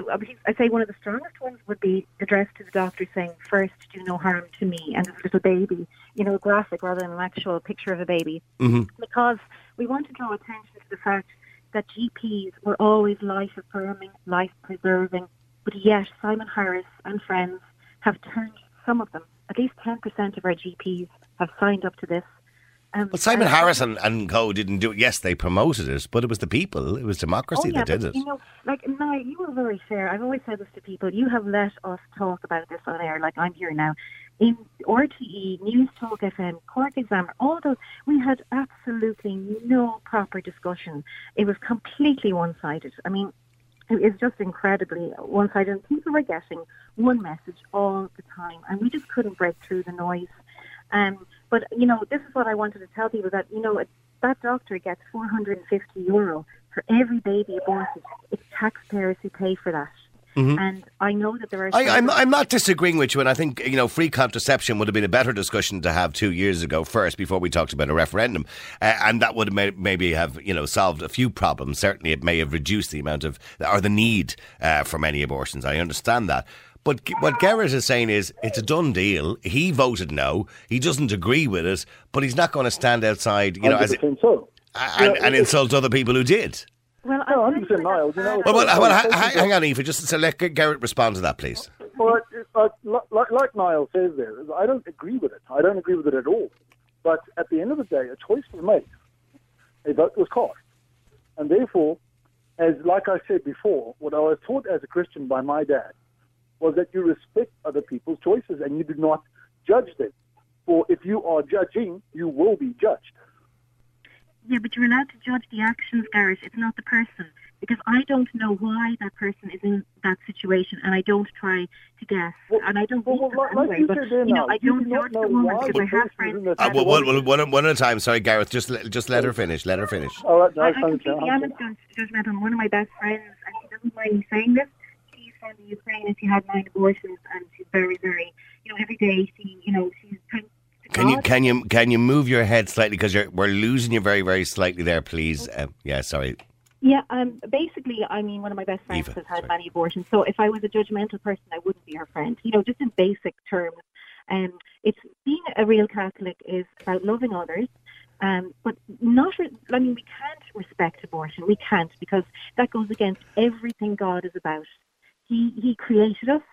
I'd say one of the strongest ones would be addressed to the doctor saying, first, do no harm to me and this little baby. You know, a graphic rather than an actual picture of a baby. Mm-hmm. Because we want to draw attention to the fact that G Ps were always life-affirming, life-preserving. But yet, Simon Harris and friends have turned some of them. At least ten percent of our G Ps have signed up to this. Um, well, Simon and Harris and, and co didn't do it. Yes, they promoted it, but it was the people. It was democracy oh, yeah, that did but, it. You know, like, Niall, you were very fair. I've always said this to people. You have let us talk about this on air, like I'm here now. In R T E, News Talk F M, Cork Examiner, all those, we had absolutely no proper discussion. It was completely one-sided. I mean... It's just incredibly one-sided. People were getting one message all the time, and we just couldn't break through the noise. Um, but, you know, this is what I wanted to tell people, that, you know, that doctor gets four hundred fifty euro for every baby aborted. It's taxpayers who pay for that. Mm-hmm. And I know that there are... I, I'm, I'm not disagreeing with you, and I think, you know, free contraception would have been a better discussion to have two years ago first, before we talked about a referendum. Uh, and that would have may, maybe have, you know, solved a few problems. Certainly it may have reduced the amount of, or the need uh, for many abortions. I understand that. But what Garrett is saying is it's a done deal. He voted no. He doesn't agree with it, but he's not going to stand outside, you know, as it, so. and, yeah, and insult other people who did. Well, no, I'm just saying, Niall, you know... Well, well, well, well hang, hang on, Aoife, just to let Garrett respond to that, please. Well, uh, like, like Niall says there, I don't agree with it. I don't agree with it at all. But at the end of the day, a choice was made. A vote was cast. And therefore, as like I said before, what I was taught as a Christian by my dad was that you respect other people's choices and you do not judge them. For if you are judging, you will be judged. Yeah, but you're allowed to judge the actions, Garrett. It's not the person. Because I don't know why that person is in that situation, and I don't try to guess. Well, and I don't well, well, anyway, like but, you know, I don't judge the woman because I have friends. Uh, well, well, well, one, one at a time. Sorry, Gareth, just, just let her finish. Let her finish. All right, no, I, I completely am judgmental. One of my best friends, and she doesn't mind me saying this, she's from the Ukraine, and she had nine abortions, and she's very, very, you know, every day she, you know, she's kind of... Can you can you can you move your head slightly, because you're we're losing you very very slightly there, please? Um, yeah, sorry. Yeah, um, basically, I mean, one of my best friends Eva, has had sorry. many abortions, so if I was a judgmental person, I wouldn't be her friend. You know, just in basic terms, and um, it's being a real Catholic is about loving others, um, but not. Re- I mean, we can't respect abortion. We can't, because that goes against everything God is about. He He created us.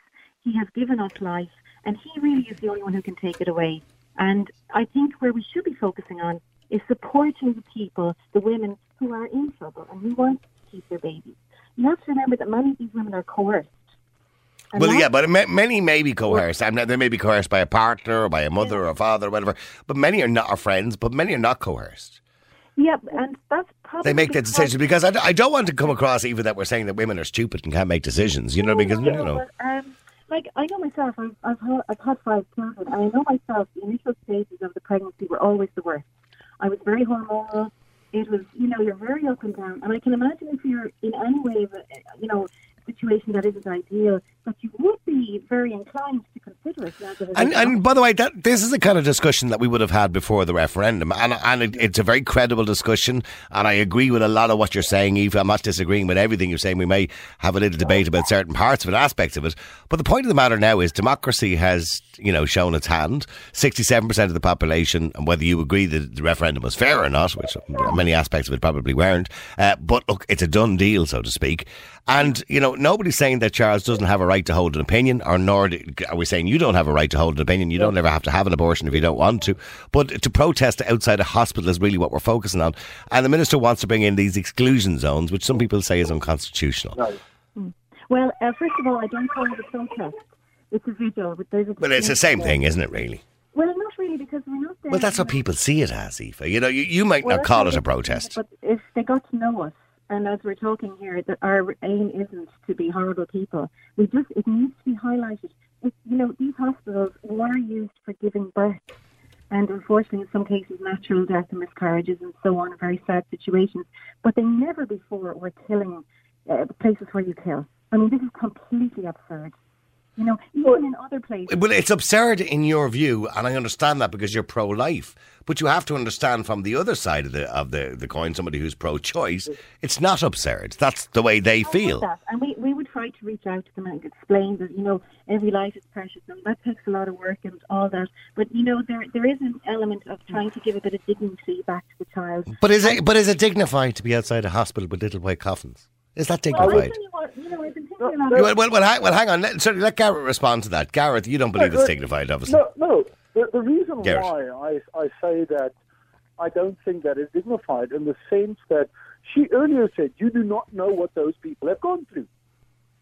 He has given us life, and He really is the only one who can take it away. And I think where we should be focusing on is supporting the people, the women who are in trouble and who want to keep their babies. You have to remember that many of these women are coerced. And well, yeah, but many may be coerced. I mean, they may be coerced by a partner or by a mother yeah. or a father or whatever. But many are not our friends, but many are not coerced. Yeah, and that's probably... They make that decision because I, I don't want to come across even that we're saying that women are stupid and can't make decisions, you know, because, you know... But, um, like, I know myself, I've, I've, had, I've had five children, and I know myself, the initial stages of the pregnancy were always the worst. I was very hormonal. It was, you know, you're very up and down. And I can imagine if you're in any way, you know... situation that isn't ideal, but you would be very inclined to consider it. And, and by the way, that this is the kind of discussion that we would have had before the referendum, and and it, it's a very credible discussion, and I agree with a lot of what you're saying, Eva. I'm not disagreeing with everything you're saying. We may have a little debate about certain parts of it, aspects of it, but the point of the matter now is democracy has, you know, shown its hand. sixty-seven percent of the population, and whether you agree that the referendum was fair or not, which many aspects of it probably weren't, uh, but look, it's a done deal, so to speak. And, you know, nobody's saying that Charles doesn't have a right to hold an opinion, or nor are we saying you don't have a right to hold an opinion. You don't ever have to have an abortion if you don't want to. But to protest outside a hospital is really what we're focusing on. And the Minister wants to bring in these exclusion zones, which some people say is unconstitutional. Well, uh, first of all, I don't call it a protest. It's a vigil. But there's a well, it's the same thing, isn't it, really? Well, not really, because we're not there. Well, that's what people see it as, Aoife. You know, you, you might well, not call it a protest. But if they got to know us, and as we're talking here, that our aim isn't to be horrible people. We just it needs to be highlighted. It, you know, these hospitals were used for giving birth, and unfortunately, in some cases, natural death and miscarriages and so on, very sad situations. But they never before were killing uh, places where you kill. I mean, this is completely absurd. You know, even in other places. Well, it's absurd in your view, and I understand that because you're pro-life. But you have to understand from the other side of the of the, the coin, somebody who's pro-choice, it's not absurd. That's the way they I feel. That. And we, we would try to reach out to them and explain that, you know, every life is precious, and that takes a lot of work and all that. But, you know, there there is an element of trying to give a bit of dignity back to the child. But is it but is it dignified to be outside a hospital with little white coffins? Is that dignified? Well, you know, I've been thinking about it. Well, well, well, hang, well, hang on. Let, sorry, let Garrett respond to that. Garrett, you don't believe no, it's dignified, obviously. No, no. The, the reason Garrett. why I, I say that I don't think that is dignified in the sense that she earlier said you do not know what those people have gone through.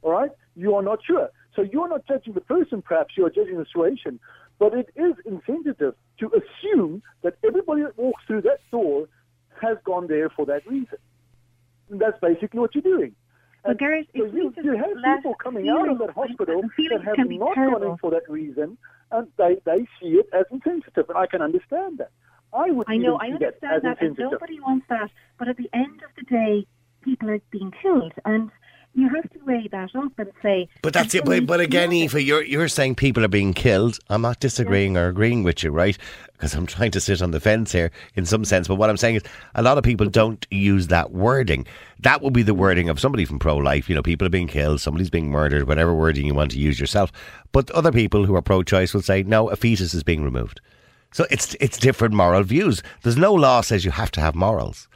All right? You are not sure. So you're not judging the person, perhaps. You are judging the situation. But it is insensitive to assume that everybody that walks through that door has gone there for that reason. And that's basically what you're doing. And well, Gareth, so you, you have people coming feelings, out of that hospital that have not terrible. gone in for that reason, and they, they see it as insensitive, and I can understand that. I would. I know, I understand that, that and nobody wants that, but at the end of the day, people are being killed, and you have to weigh that up and say... But that's it. But, but again, Aoife, you're, you're saying people are being killed. I'm not disagreeing yeah. or agreeing with you, right? Because I'm trying to sit on the fence here in some sense. But what I'm saying is a lot of people don't use that wording. That would be the wording of somebody from pro-life. You know, people are being killed, somebody's being murdered, whatever wording you want to use yourself. But other people who are pro-choice will say, no, a fetus is being removed. So it's it's different moral views. There's no law says you have to have morals.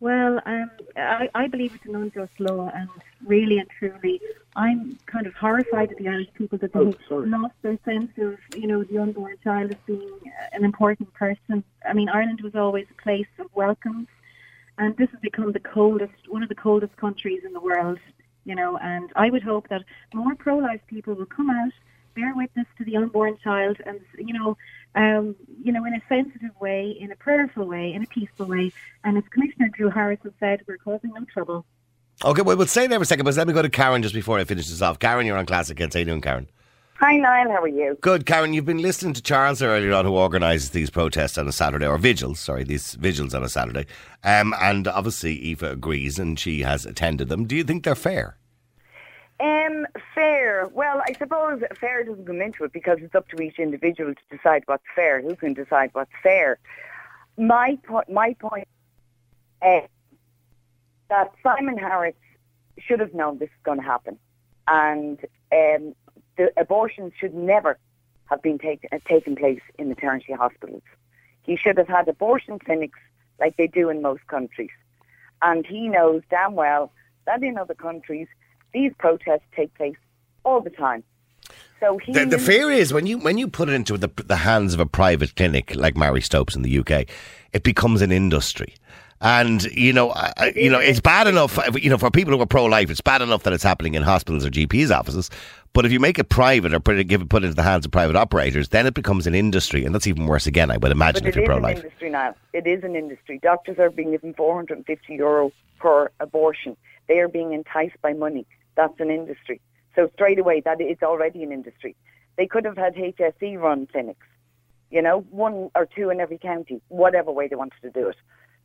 Well, um, I, I believe it's an unjust law, and really and truly, I'm kind of horrified at the Irish people that they oh, lost their sense of, you know, the unborn child as being an important person. I mean, Ireland was always a place of welcome, and this has become the coldest, one of the coldest countries in the world, you know, and I would hope that more pro-life people will come out, bear witness to the unborn child, and, you know, Um, you know, in a sensitive way, in a prayerful way, in a peaceful way. And as Commissioner Drew Harrison said, we're causing no trouble. Okay, well, we'll stay there for a second, but let me go to Karen just before I finish this off. Karen, you're on Classic Hits. How are you doing, Karen? Hi, Niall. How are you? Good, Karen. You've been listening to Charles earlier on, who organises these protests on a Saturday, or vigils, sorry, these vigils on a Saturday. Um, and obviously, Aoife agrees, and she has attended them. Do you think they're fair? Um, fair. Well, I suppose fair doesn't come into it because it's up to each individual to decide what's fair. Who can decide what's fair? My po- my point is that Simon Harris should have known this is going to happen, and um, the abortions should never have been take- taken place in maternity hospitals. He should have had abortion clinics like they do in most countries, and he knows damn well that in other countries. These protests take place all the time. So he the, the fear is when you when you put it into the, the hands of a private clinic like Marie Stopes in the U K, it becomes an industry. And, you know, uh, you know, it's bad enough, you know, for people who are pro-life, it's bad enough that it's happening in hospitals or G Ps offices. But if you make it private or put it, give it, put it into the hands of private operators, then it becomes an industry. And that's even worse again, I would imagine, but if you're pro-life. It is an industry now. It is an industry. Doctors are being given four hundred fifty euro per abortion. They are being enticed by money. That's an industry. So straight away, that it's already an industry. They could have had H S E run clinics, you know, one or two in every county, whatever way they wanted to do it.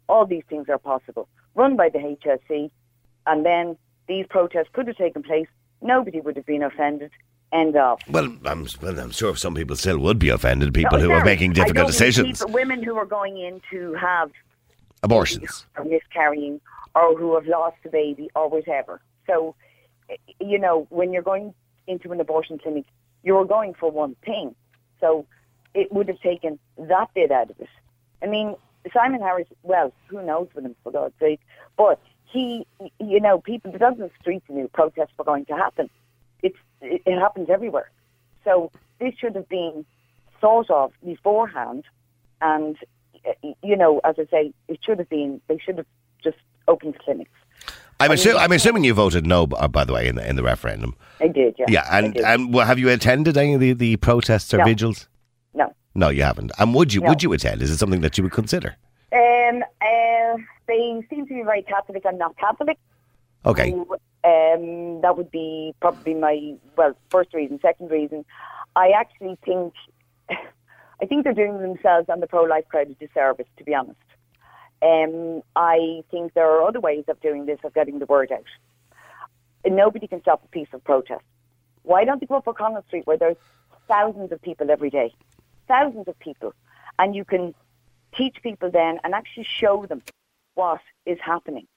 All these things are possible. Run by the H S E, and then these protests could have taken place. Nobody would have been offended. End of. Well, I'm, well, I'm sure some people still would be offended, people no, who sorry. are making difficult decisions. People, women who are going in to have abortions, or miscarrying, or who have lost a baby, or whatever. So, you know, when you're going into an abortion clinic, you're going for one thing. So it would have taken that bit out of it. I mean... Simon Harris, well, who knows with him, for God's sake. But he, you know, people, because of the streets and the protests were going to happen. It's, it, it happens everywhere. So this should have been thought of beforehand. And, you know, as I say, it should have been, they should have just opened clinics. I'm, assu- I'm assuming you voted no, by the way, in the, in the referendum. I did, yeah. Yeah, and, did. and well, have you attended any of the, the protests or no. vigils? No, you haven't. And would you? No. Would you attend? Is it something that you would consider? Um, uh, they seem to be very Catholic and not Catholic. Okay. So, um, that would be probably my well first reason. Second reason, I actually think I think they're doing themselves and the pro-life crowd a disservice. To be honest, um, I think there are other ways of doing this, of getting the word out. Nobody can stop a peaceful protest. Why don't they go up O'Connell Street where there's thousands of people every day? Thousands of people, and you can teach people then and actually show them what is happening.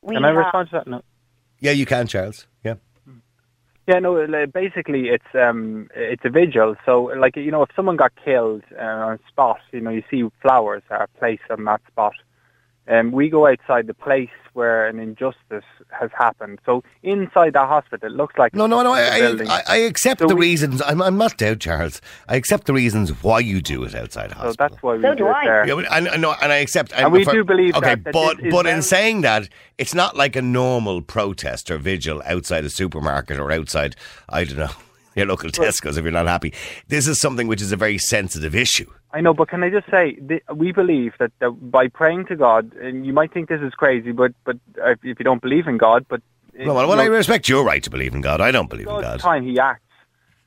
We can I respond to that now? Yeah, you can, Charles. Yeah. Yeah, no, basically it's um, it's a vigil. So, like, you know, if someone got killed uh, on a spot, you know, you see flowers are placed on that spot. Um, we go outside the place where an injustice has happened. So inside the hospital, it looks like... No, no, no, I, I, I accept so the we, reasons. I'm, I'm not down, Charles. I accept the reasons why you do it outside the hospital. So that's why we so do, do I. it there. Yeah, I, I know, and I accept... And, and we for, do believe okay, that. that but, but well, in saying that, it's not like a normal protest or vigil outside a supermarket or outside, I don't know, your local Tesco's if you're not happy. This is something which is a very sensitive issue. I know, but can I just say, th- we believe that, that by praying to God, and you might think this is crazy, but, but uh, if you don't believe in God, but... It, no, well, well know, I respect your right to believe in God. I don't believe in God. God's time, he acts,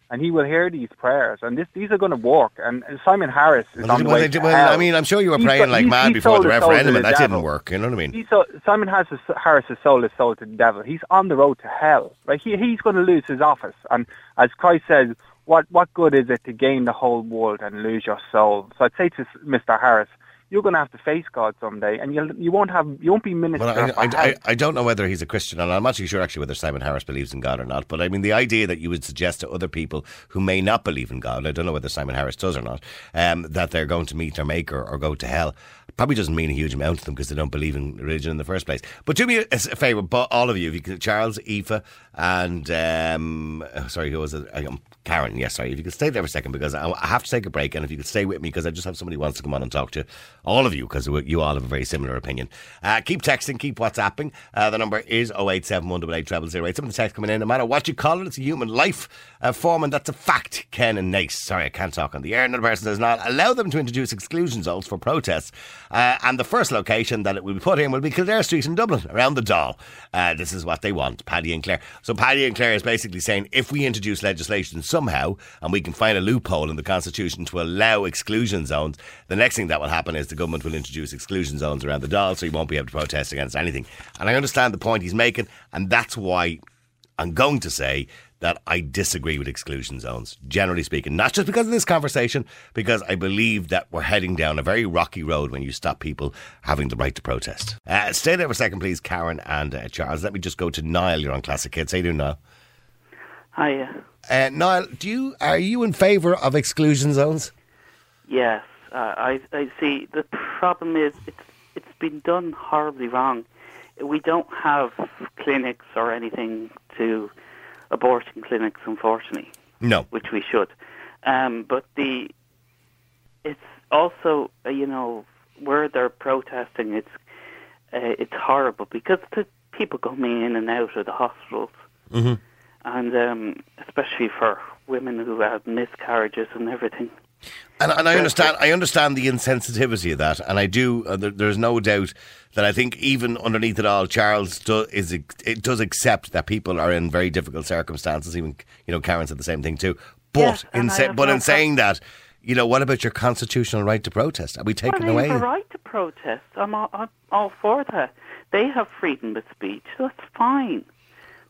and he will hear these prayers, and this, these are going to work, and Simon Harris is well, on the well, way well, well, I mean, I'm sure you were he's praying got, like mad before the referendum, and that devil. didn't work, you know what I mean? He so, Simon Harris is, Harris is sold his soul to the devil. He's on the road to hell, right? He, he's going to lose his office, and as Christ says... What what good is it to gain the whole world and lose your soul? So I'd say to Mister Harris, you're going to have to face God someday, and you'll, you won't have you won't be minister. Well, I, I, I, I don't know whether he's a Christian, and I'm not too sure actually whether Simon Harris believes in God or not. But I mean, the idea that you would suggest to other people who may not believe in God, I don't know whether Simon Harris does or not, um, that they're going to meet their maker or go to hell, probably doesn't mean a huge amount to them because they don't believe in religion in the first place. But do me a, a favour, all of you, if you can, Charles, Aoife, and um, sorry, who was it? Um, Karen, yes, sorry. If you could stay there for a second because I have to take a break, and if you could stay with me because I just have somebody who wants to come on and talk to you. All of you, because you all have a very similar opinion. Uh, keep texting, keep WhatsApping. Uh, the number is oh eight seven one eight eight zero zero eight. Some of the texts coming in, no matter what you call it, it's a human life uh, form, and that's a fact. Ken and Nace. Sorry, I can't talk on the air. Another person does not allow them to introduce exclusion zones for protests. Uh, and the first location that it will be put in will be Kildare Street in Dublin, around the Dáil. Uh, this is what they want, Paddy and Claire. So Paddy and Claire is basically saying, if we introduce legislation somehow, and we can find a loophole in the Constitution to allow exclusion zones, the next thing that will happen is the government will introduce exclusion zones around the Dáil, so you won't be able to protest against anything. And I understand the point he's making, and that's why I'm going to say that I disagree with exclusion zones, generally speaking. Not just because of this conversation, because I believe that we're heading down a very rocky road when you stop people having the right to protest. Uh, stay there for a second, please, Karen and uh, Charles. Let me just go to Niall. You're on Classic Hits. How you doing, Niall? Hiya. Uh, Niall, do you, are you in favour of exclusion zones? Yes. Uh, I, I see. The problem is it's it's been done horribly wrong. We don't have clinics or anything to abortion clinics, unfortunately. No. Which we should. Um, but the it's also, you know, where they're protesting, it's uh, it's horrible because the people coming in and out of the hospitals, mm-hmm. and um, especially for women who have miscarriages and everything. And, and I understand I understand the insensitivity of that, and I do, uh, there, there's no doubt that I think even underneath it all, Charles do, is it does accept that people are in very difficult circumstances, even, you know, Karen said the same thing too. But, yes, in, sa- but in saying that, you know, what about your constitutional right to protest? Are we taking well, away? The right to protest, I'm all, I'm all for that. They have freedom of speech, that's fine.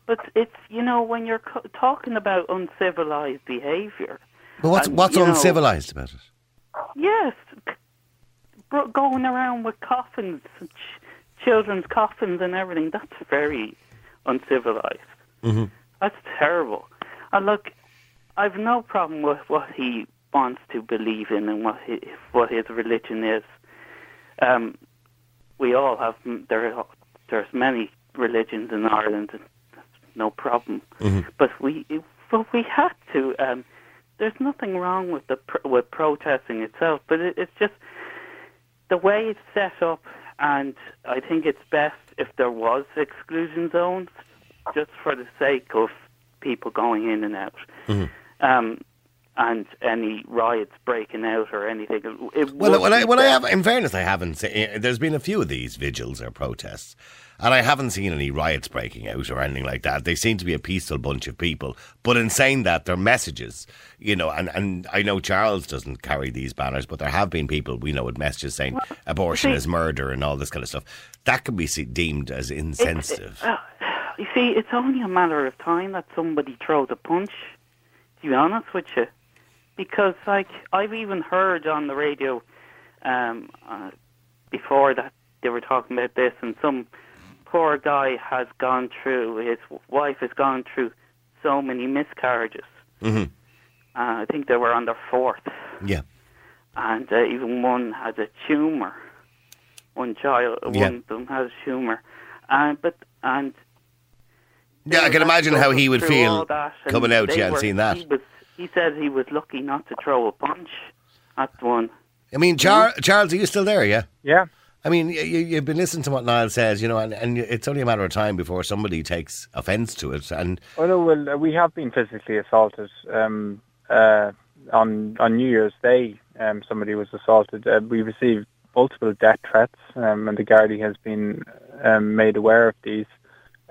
But it's, you know, when you're co- talking about uncivilized behaviour, But what's and, what's uncivilised about it? Yes, going around with coffins, ch- children's coffins and everything, that's very uncivilised. Mm-hmm. That's terrible. And look, I've no problem with what he wants to believe in and what his, what his religion is. Um, we all have, there are, there's many religions in Ireland, and that's no problem. Mm-hmm. But we, but we have to... Um, There's nothing wrong with the with protesting itself, but it, it's just the way it's set up, and I think it's best if there was exclusion zones, just for the sake of people going in and out, mm-hmm. um, and any riots breaking out or anything. It well, when I when I have, in fairness, I haven't. There's been a few of these vigils or protests. And I haven't seen any riots breaking out or anything like that. They seem to be a peaceful bunch of people. But in saying that, their messages, you know, and, and I know Charles doesn't carry these banners, but there have been people we know with messages saying well, abortion see, is murder and all this kind of stuff. That can be see, deemed as insensitive. It, uh, you see, it's only a matter of time that somebody throws a punch, to be honest with you. Because, like, I've even heard on the radio um, uh, before that they were talking about this, and some... poor guy has gone through, his wife has gone through so many miscarriages. Mm-hmm. Uh, I think they were on their fourth. Yeah. And uh, even one had a tumour. One child, yeah. one of them has a tumour. Uh, but, and... Yeah, I can imagine how he would feel coming out, yeah, and seeing that. He, was, he said he was lucky not to throw a punch at one. I mean, Char- Charles, are you still there, yeah? Yeah. I mean, you, you've been listening to what Niall says, you know, and, and it's only a matter of time before somebody takes offence to it. And oh no, well, we have been physically assaulted um, uh, on on New Year's Day. Um, somebody was assaulted. Uh, we received multiple death threats, um, and the Gardaí has been um, made aware of these.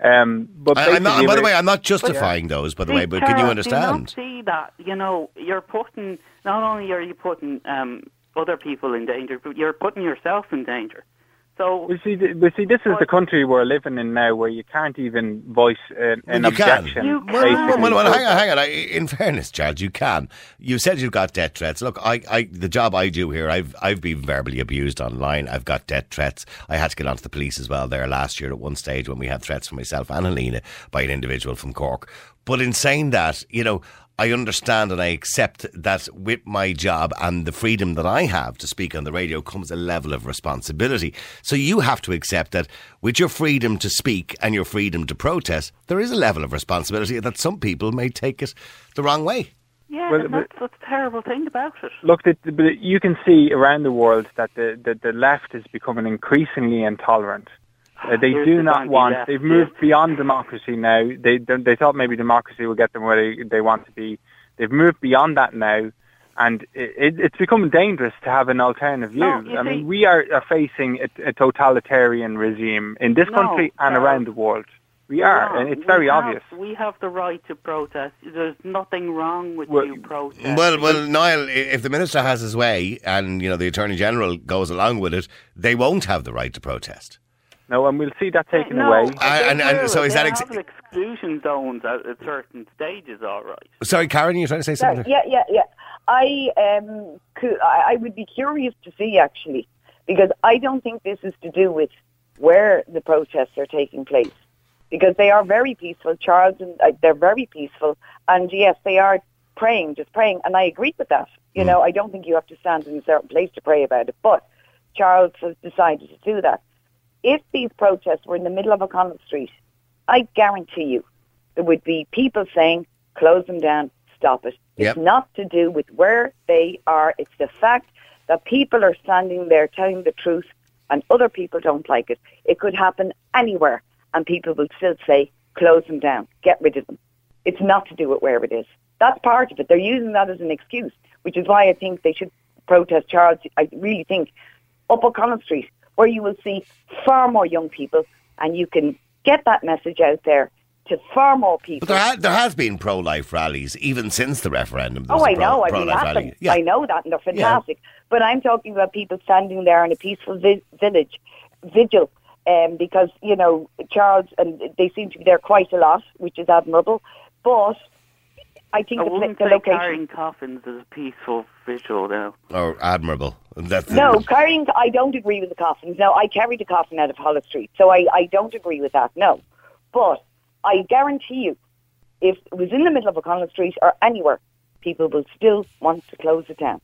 Um, but I, I'm not, by the way, I'm not justifying but, yeah. those. By the see, way, but Tara, can you understand? Do you not see that? You know, you're putting not only are you putting. Um, other people in danger, but you're putting yourself in danger. So we see, we see this is the country we're living in now, where you can't even voice an, an you objection. Can. You can. Well, well, hang on, hang on. I, in fairness, Charles, you can. You said you've got death threats. Look, I, I, the job I do here, I've, I've been verbally abused online. I've got death threats. I had to get onto the police as well there last year at one stage when we had threats for myself and Alina by an individual from Cork. But in saying that, you know, I understand and I accept that with my job and the freedom that I have to speak on the radio comes a level of responsibility. So you have to accept that with your freedom to speak and your freedom to protest, there is a level of responsibility that some people may take it the wrong way. Yeah, well, and that's, that's the terrible thing about it. Look, the, the, you can see around the world that the, the, the left is becoming increasingly intolerant. Uh, they Here's do the not want, left. They've moved yeah. beyond democracy now. They they thought maybe democracy would get them where they, they want to be. They've moved beyond that now, and it, it, it's become dangerous to have an alternative view. No, I see, mean, we are, are facing a, a totalitarian regime in this no, country and no. around the world. We are, no, and it's very have, obvious. We have the right to protest. There's nothing wrong with well, you protesting. Well, well, Niall, if the Minister has his way and, you know, the Attorney-General goes along with it, they won't have the right to protest. No, and we'll see that taken no, away. I, and, and so is they that ex- have exclusion zones at, at certain stages, all right. Sorry, Karen, you're trying to say something? Yeah, yeah, yeah. I um, could, I would be curious to see, actually, because I don't think this is to do with where the protests are taking place, because they are very peaceful, Charles, and uh, they're very peaceful, and yes, they are praying, just praying, and I agree with that. You mm. know, I don't think you have to stand in a certain place to pray about it, but Charles has decided to do that. If these protests were in the middle of O'Connell Street, I guarantee you there would be people saying, close them down, stop it. Yep. It's not to do with where they are. It's the fact that people are standing there telling the truth and other people don't like it. It could happen anywhere and people will still say, close them down, get rid of them. It's not to do with where it is. That's part of it. They're using that as an excuse, which is why I think they should protest, Charles. I really think up O'Connell Street, where you will see far more young people and you can get that message out there to far more people. But there, ha- there has been pro-life rallies even since the referendum. Oh, I pro- know. I mean, that yeah. I know that, and they're fantastic. Yeah. But I'm talking about people standing there in a peaceful vi- village vigil, um, because you know, Charles, and they seem to be there quite a lot, which is admirable. But I think I wouldn't the, the say location carrying coffins is a peaceful vigil, though. Or admirable. That's no, it. carrying. I don't agree with the coffins. No, I carried a coffin out of Holles Street, so I, I don't agree with that. No, but I guarantee you, if it was in the middle of O'Connell Street or anywhere, people will still want to close it down.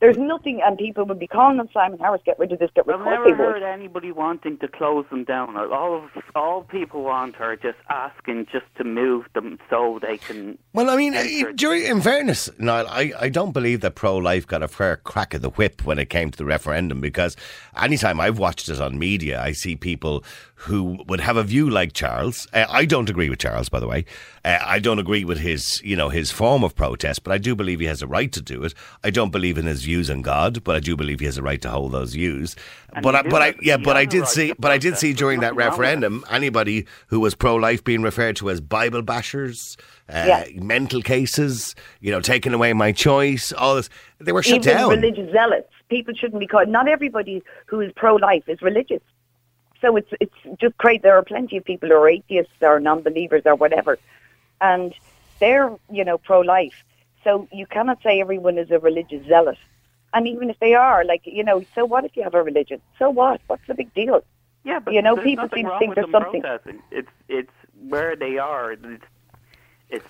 There's nothing, and people will be calling on Simon Harris, get rid of this, get rid of this. I've never heard anybody wanting to close them down. All of, all people want are just asking just to move them so they can... Well, I mean, during, in fairness, Niall, I, I don't believe that pro-life got a fair crack of the whip when it came to the referendum, because any time I've watched it on media, I see people who would have a view like Charles. Uh, I don't agree with Charles, by the way. Uh, I don't agree with his, you know, his form of protest, but I do believe he has a right to do it. I don't believe in his views on God, but I do believe he has a right to hold those views. And but I, but I, yeah, but I did right see, but I did see during that referendum, anybody who was pro-life being referred to as Bible bashers, uh, yeah. mental cases, you know, taking away my choice, all this. They were shut Even down. Religious zealots. People shouldn't be called. Not everybody who is pro-life is religious. So it's it's just crazy. There are plenty of people who are atheists or non-believers or whatever, and they're, you know, pro-life. So you cannot say everyone is a religious zealot. And even if they are, like, you know, so what if you have a religion? So what? What's the big deal? Yeah, but you know, people seem to think there's something. Protesting. It's it's where they are. It's, it's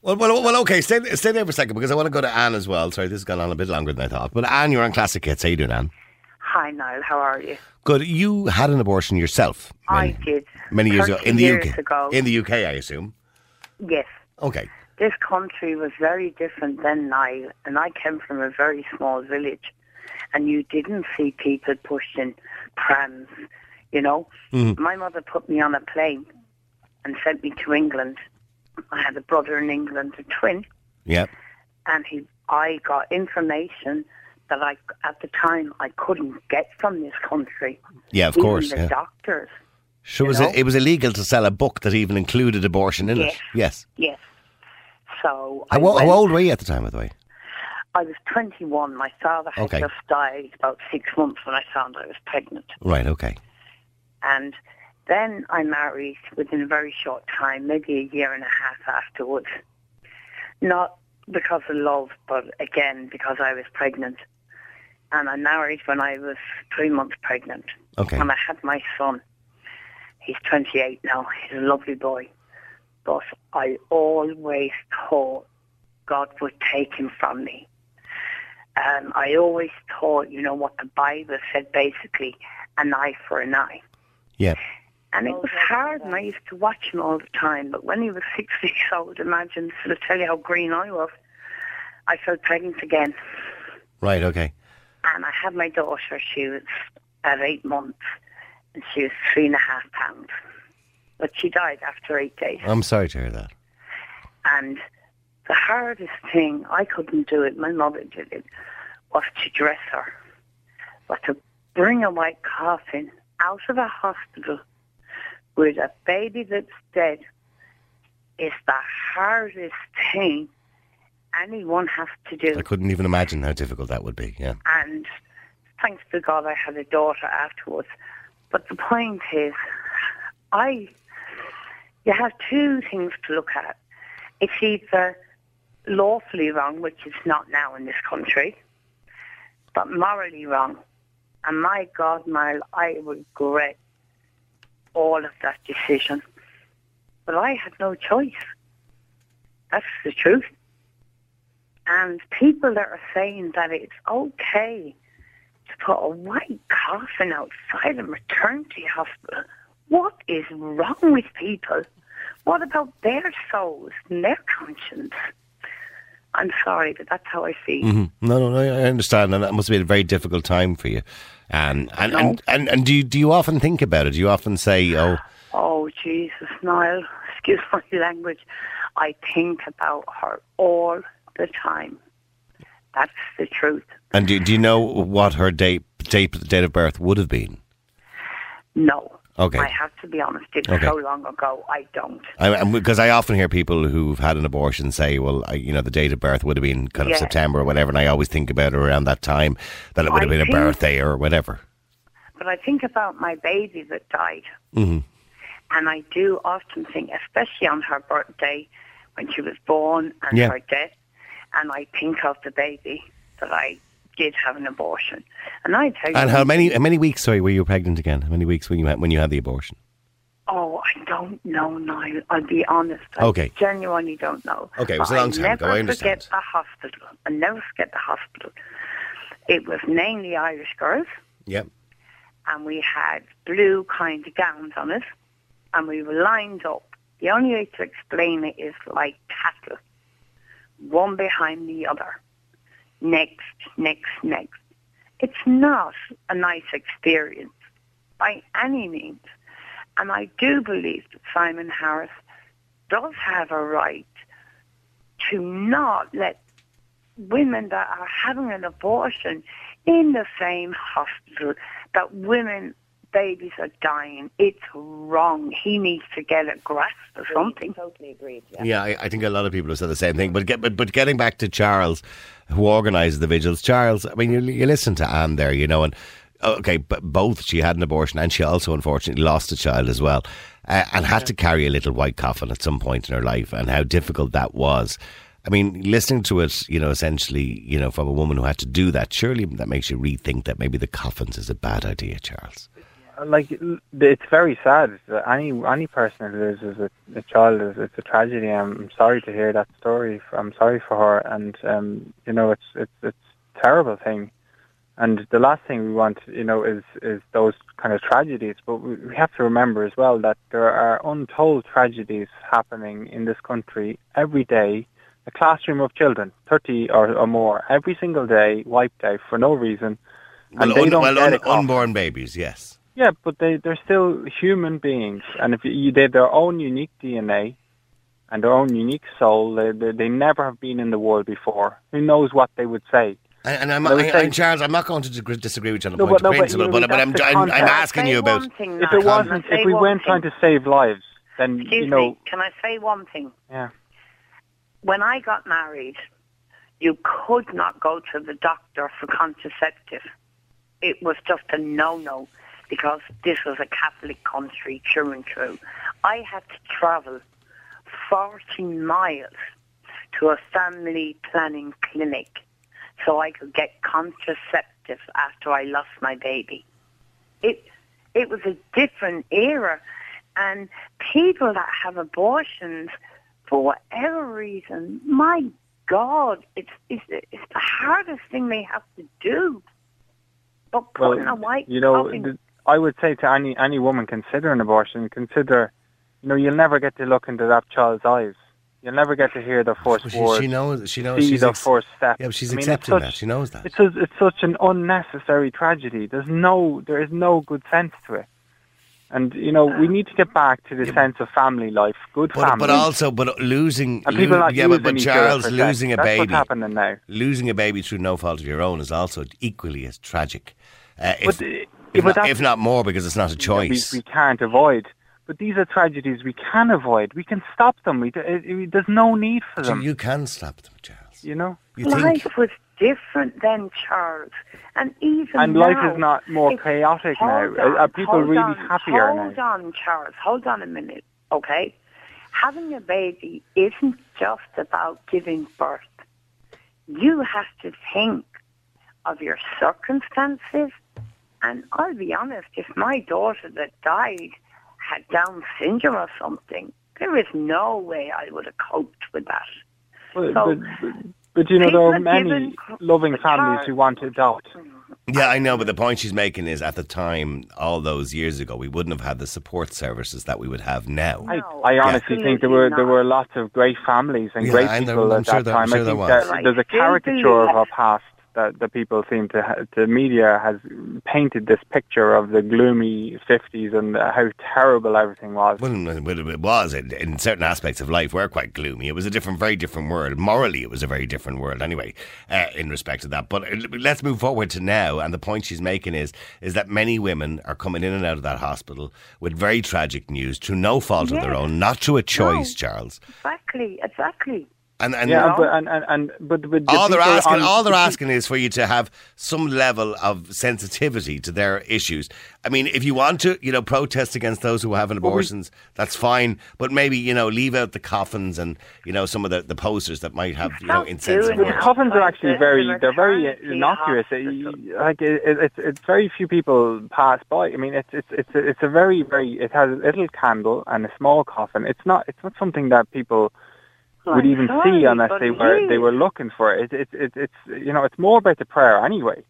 well, well, well. Okay, stay stay there for a second because I want to go to Anne as well. Sorry, this has gone on a bit longer than I thought. But Anne, you're on Classic Hits. How you doing, Anne? Hi, Niall. How are you? Good. You had an abortion yourself. Many, I did. Many years ago. In the U K. Ago. In the U K, I assume. Yes. Okay. This country was very different then, Niall, and I came from a very small village, and you didn't see people pushing prams, you know. Mm-hmm. My mother put me on a plane and sent me to England. I had a brother in England, a twin. Yep. And he, I got information that I, at the time, I couldn't get from this country. Yeah, of even course. The yeah. doctors. Sure, was it, it was illegal to sell a book that even included abortion in yes, it. Yes. Yes. So. How, went, how old were you at the time, by the way? I was twenty-one. My father had okay. just died about six months when I found I was pregnant. Right, okay. And then I married within a very short time, maybe a year and a half afterwards. Not because of love, but again, because I was pregnant. And I married when I was three months pregnant. Okay. And I had my son. He's twenty-eight now. He's a lovely boy. But I always thought God would take him from me. Um, I always thought, you know, what the Bible said, basically, an eye for an eye. Yeah. And it was hard, and I used to watch him all the time. But when he was six weeks old, imagine, so to tell you how green I was, I felt pregnant again. Right, okay. And I had my daughter. She was at eight months, and she was three and a half pounds. But she died after eight days. I'm sorry to hear that. And the hardest thing, I couldn't do it, my mother did it, was to dress her. But to bring a white coffin out of a hospital with a baby that's dead is the hardest thing anyone has to do. I couldn't even imagine how difficult that would be, yeah. And thanks to God I had a daughter afterwards. But the point is, I... you have two things to look at. It's either lawfully wrong, which is not now in this country, but morally wrong. And my God, Niall, I regret all of that decision. But I had no choice. That's the truth. And people that are saying that it's okay to put a white coffin outside a maternity hospital, what is wrong with people? What about their souls and their conscience? I'm sorry, but that's how I see. Mm-hmm. No, no, no, I understand, and that must have been a very difficult time for you. Um, and, no. and and and do you, do you often think about it? Do you often say, oh, oh Jesus, Niall, excuse my language. I think about her all the time. That's the truth. And do do you know what her date date date of birth would have been? No. Okay. I have to be honest, it's okay. so long ago, I don't. Because I, I often hear people who've had an abortion say, well, I, you know, the date of birth would have been kind of yeah. September or whatever, and I always think about it around that time, that it would have been think, a birthday or whatever. But I think about my baby that died. Mm-hmm. And I do often think, especially on her birthday, when she was born and yeah. her death, and I think of the baby that I did have an abortion. And I tell you, and how many how many weeks sorry were you pregnant again? How many weeks were you when you had the abortion? Oh, I don't know, Niall. I'll be honest. I okay. genuinely don't know. Okay, it was but a long time ago. I understand. I never forget the hospital. I never forget the hospital. It was mainly Irish girls. Yep. And we had blue kind of gowns on us, and we were lined up. The only way to explain it is like cattle, one behind the other. Next, next, next. It's not a nice experience by any means. And I do believe that Simon Harris does have a right to not let women that are having an abortion in the same hospital that women, babies are dying. It's wrong. He needs to get a grasp of something. Totally agreed. Yeah, yeah I, I think a lot of people have said the same thing. But, get, but but getting back to Charles, who organised the vigils, Charles, I mean, you, you listen to Anne there, you know, and okay, but both she had an abortion and she also unfortunately lost a child as well, uh, and had yeah. to carry a little white coffin at some point in her life, and how difficult that was. I mean, listening to it, you know, essentially, you know, from a woman who had to do that, surely that makes you rethink that maybe the coffins is a bad idea, Charles. Like, it's very sad. Any any person who loses a, a child, is it's a tragedy. I'm sorry to hear that story. I'm sorry for her, and um, you know, it's it's it's a terrible thing. And the last thing we want, you know, is is those kind of tragedies. But we, we have to remember as well that there are untold tragedies happening in this country every day. A classroom of children, thirty or, or more, every single day, wiped out for no reason. And well, un, well un, unborn babies, yes. Yeah, but they, they're still human beings, and if you, they have their own unique D N A and their own unique soul. They, they, they never have been in the world before. Who knows what they would say? And, and I'm, I, say, I'm Charles, I'm not going to disagree with you on the point of principle, but, but I'm, I'm, I'm asking you about... If it wasn't, if we weren't trying to save lives, then, Excuse you know... Excuse me, can I say one thing? Yeah. When I got married, you could not go to the doctor for contraceptive. It was just a no-no, because this was a Catholic country through and through. I had to travel forty miles to a family planning clinic so I could get contraceptives after I lost my baby. It it was a different era, and people that have abortions, for whatever reason, my God, it's it's, it's the hardest thing they have to do. But putting well, a white you know, coffin... Th- I would say to any any woman considering abortion, consider, you know, you'll never get to look into that child's eyes. You'll never get to hear their first well, she, word. She knows. She knows. See she's their ex- first step. Yeah, but she's I mean, accepting such, that. She knows that. It's a, it's such an unnecessary tragedy. There's no, there is no good sense to it. And you know, we need to get back to the yeah. sense of family life, good but, family. But also, but losing, and people lo- not yeah, but, but Charles losing a That's baby. That's what's happening now. Losing a baby through no fault of your own is also equally as tragic. Uh, if, but, if, yeah, not, if not more, because it's not a choice. We, we can't avoid. But these are tragedies we can avoid. We can stop them. We, it, there's no need for them. So you can stop them, Charles. You know, you life think? was different then, Charles, and even and now, life is not more chaotic now. On, are, are people really on, happier hold now? Hold on, Charles. Hold on a minute, okay? Having a baby isn't just about giving birth. You have to think of your circumstances, and I'll be honest, if my daughter that died had Down syndrome or something, there is no way I would have coped with that. Well, so, but, but, but you know, there are many loving families who want to adopt. Yeah, I know, but the point she's making is at the time, all those years ago, we wouldn't have had the support services that we would have now. I, I honestly yeah. think there were there were lots of great families and yeah, great and people at sure that time. Sure I think there there, there's a caricature of our past that the people seem to ha- the media has painted this picture of the gloomy fifties and how terrible everything was. Well, it was in, in certain aspects of life were quite gloomy. It was a different, very different world. Morally, it was a very different world. Anyway, uh, in respect to that, but let's move forward to now. And the point she's making is is that many women are coming in and out of that hospital with very tragic news, through no fault yes. of their own, not through a choice, no. Charles. Exactly, exactly. And, and, yeah, but, and, and, and but, but the all they're asking, on, all they're asking is for you to have some level of sensitivity to their issues. I mean, if you want to, you know, protest against those who are having abortions, well, we, that's fine. But maybe, you know, leave out the coffins and, you know, some of the, the posters that might have, you know, insensitive. The coffins are actually very, they're very innocuous. It, like it, it, it's, it's very few people pass by. I mean, it's it's it's a, it's a very very. It has a little candle and a small coffin. It's not it's not something that people would even see unless they were they were looking for it. It, it, it. It's you know it's more about the prayer anyway.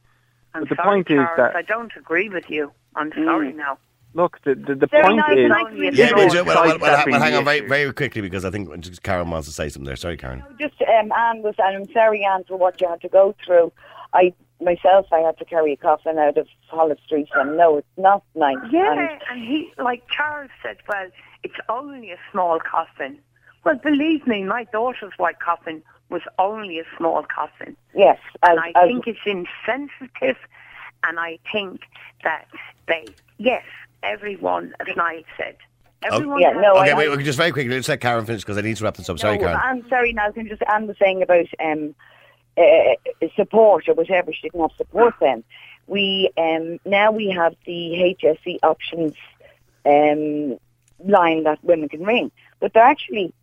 But the point is that I don't agree with you. I'm sorry now. Look, the the, the point is yeah. Well, well, well, well, hang on very very quickly because I think Karen wants to say something there. Sorry, Karen. No, just um, Anne was, and I'm sorry, Anne, for what you had to go through. I. Myself, I had to carry a coffin out of Holles Street, and no, it's not nice. Yeah, and, and he, like Charles said, well, it's only a small coffin. Well, believe me, my daughter's white coffin was only a small coffin. Yes. As, and I as, think it's insensitive, and I think that they, yes, everyone, as Niall said, everyone... Oh, yeah, no, okay, I, wait, I, just very quickly, let's let Karen finish, because I need to wrap this up. Sorry, no, Karen. I'm sorry, now, I can just end the thing about um, uh, support or whatever. She didn't have support then. We, um, now we have the H S E options um, line that women can ring, but they're actually...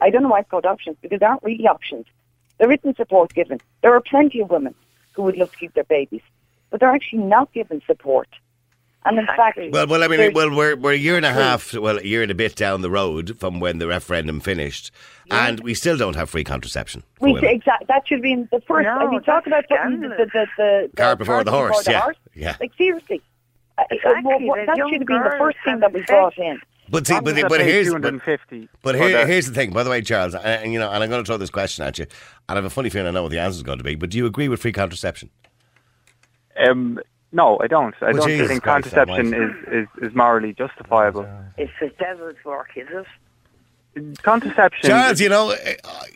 I don't know why it's called options, because they aren't really options. There isn't support given. There are plenty of women who would love to keep their babies, but they're actually not given support. And in fact, well, well, I mean, well, we're we're a year and a half, well, a year and a bit down the road from when the referendum finished, yeah. and we still don't have free contraception. We exactly that should be in the first. No, if you talk about putting the the, the, the cart before the horse, before the yeah. horse, yeah, like seriously, exactly. well, well, that should have been the first thing that we brought in. But see, but, but here's but, but here, here's the thing. By the way, Charles, and, and you know, and I'm going to throw this question at you, and I have a funny feeling I know what the answer is going to be. But do you agree with free contraception? Um, no, I don't. I well, don't geez, think Christ, contraception is, is, is morally justifiable. It's the devil's work, is it? Contraception, Charles. You know,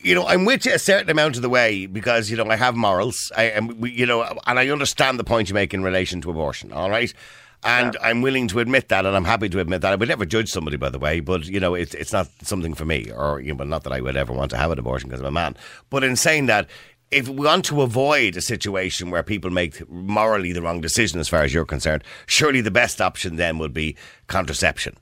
you know, I'm with you a certain amount of the way because you know I have morals. I am, you know, and I understand the point you make in relation to abortion. All right. And yeah. I'm willing to admit that, and I'm happy to admit that. I would never judge somebody, by the way, but, you know, it's it's not something for me, or, you know, not that I would ever want to have an abortion because I'm a man. But in saying that, if we want to avoid a situation where people make morally the wrong decision, as far as you're concerned, surely the best option then would be contraception.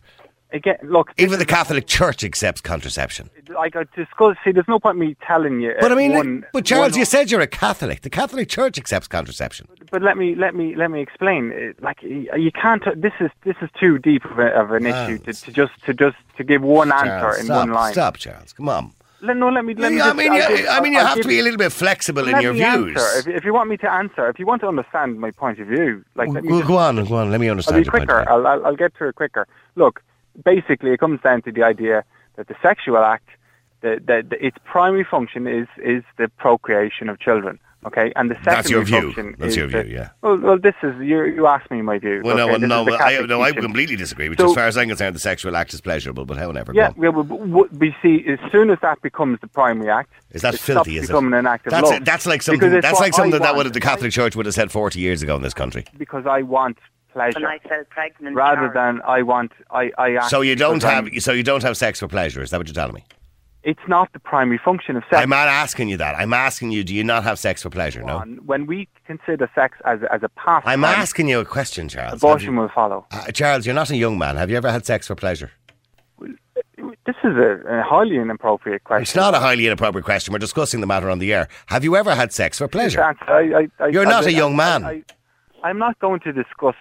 Again, look, even the Catholic Church accepts contraception. Like I discussed, see, there's no point in me telling you. But I mean, one, but Charles, one, you said you're a Catholic. The Catholic Church accepts contraception. But let me let me let me explain. Like you can't. This is this is too deep of, a, of an issue to, to just to just to give one Charles, answer in stop, one line. Stop, Charles. Come on. No, let me. Let me. I mean, just, you, I mean, you I'll have to be a little bit flexible in your views. If, if you want me to answer, if you want to understand my point of view, like well, let me well, just, go on, go on. Let me understand. I'll be quicker. Point I'll, I'll I'll get to it quicker. Look. Basically, it comes down to the idea that the sexual act, that its primary function is is the procreation of children. Okay, and the secondary That's your view. function That's is your view. The, yeah. Well, well, this is you. You asked me my view. Well, okay, no, well, no, I, no, I completely disagree. Which, so, as far as I'm concerned, the sexual act is pleasurable. But however, yeah, well, we, we see as soon as that becomes the primary act, is that it filthy? Is becoming it? An act of that's love. A, that's like something. That's like something want, that would have the Catholic Church would have said forty years ago in this country. Because I want. Pleasure. When I fell pregnant, rather than I want, I, I act. So you don't have, so you don't have sex for pleasure. Is that what you're telling me? It's not the primary function of sex. I'm not asking you that. I'm asking you, do you not have sex for pleasure? No. When we consider sex as as a pastime, I'm asking you a question, Charles. Abortion you, will follow. Uh, Charles, you're not a young man. Have you ever had sex for pleasure? This is a, a highly inappropriate question. It's not a highly inappropriate question. We're discussing the matter on the air. Have you ever had sex for pleasure? I, I, I, you're I, not I, a young man. I, I, I'm not going to discuss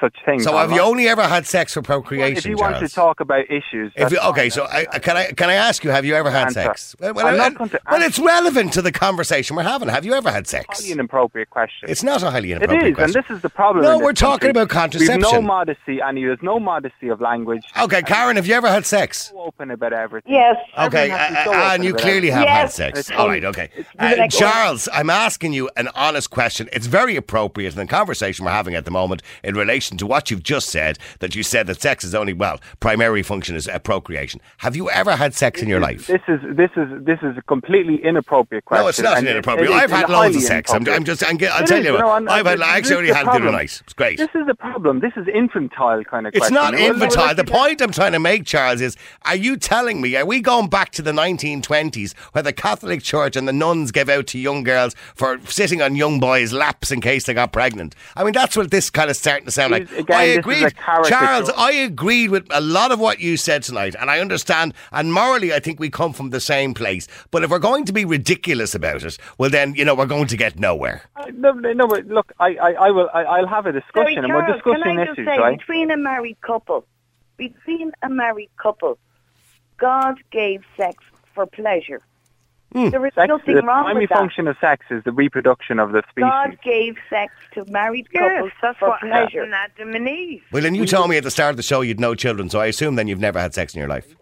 such things. So have you only ever had sex for procreation, Charles? If you want to talk about issues... If you, okay, so I, can I can I ask you, have you ever had sex? Well, well, I, well, it's relevant to the conversation we're having. Have you ever had sex? It's a highly inappropriate question. It's not a highly inappropriate question. It is, question. And this is the problem. No, we're talking country. about contraception. There's no modesty, Annie. There's no modesty of language. Okay, Karen, have you ever had sex? So open about everything. Yes. Okay, uh, so uh, and you clearly everything. have yes. had sex. It's All right, okay. Uh, Charles, I'm asking you an honest question. It's very appropriate in the conversation we're having at the moment in relation to what you've just said, that you said that sex is only, well, primary function is uh, procreation. Have you ever had sex in your life? This is this is this is a completely inappropriate question. No, it's not an inappropriate. It, it I've had loads of sex. I'm, I'm just. I'm, I'll it tell is, you. No, I'm, I've had. I actually only had the other night. It's great. This is the problem. This is infantile kind of. It's question. not well, infantile. Well, the point I'm trying to make, Charles, is: are you telling me? Are we going back to the nineteen twenties where the Catholic Church and the nuns gave out to young girls for sitting on young boys' laps in case they got pregnant? I mean, that's what this kind of starting to sound like. Again, I agreed, Charles. I agreed with a lot of what you said tonight, and I understand. And morally, I think we come from the same place. But if we're going to be ridiculous about it, well, then you know we're going to get nowhere. No, no, but look, I, I, I will, I, I'll have a discussion, Sorry, Charles, and we're discussing issues, say, right? Between a married couple, between a married couple, God gave sex for pleasure. Mm. There is sex, nothing the wrong with that. The primary function of sex is the reproduction of the species. God gave sex to married yes, couples that's for what pleasure. Adam and Eve. Well, and you told me at the start of the show you'd no children, so I assume then you've never had sex in your life.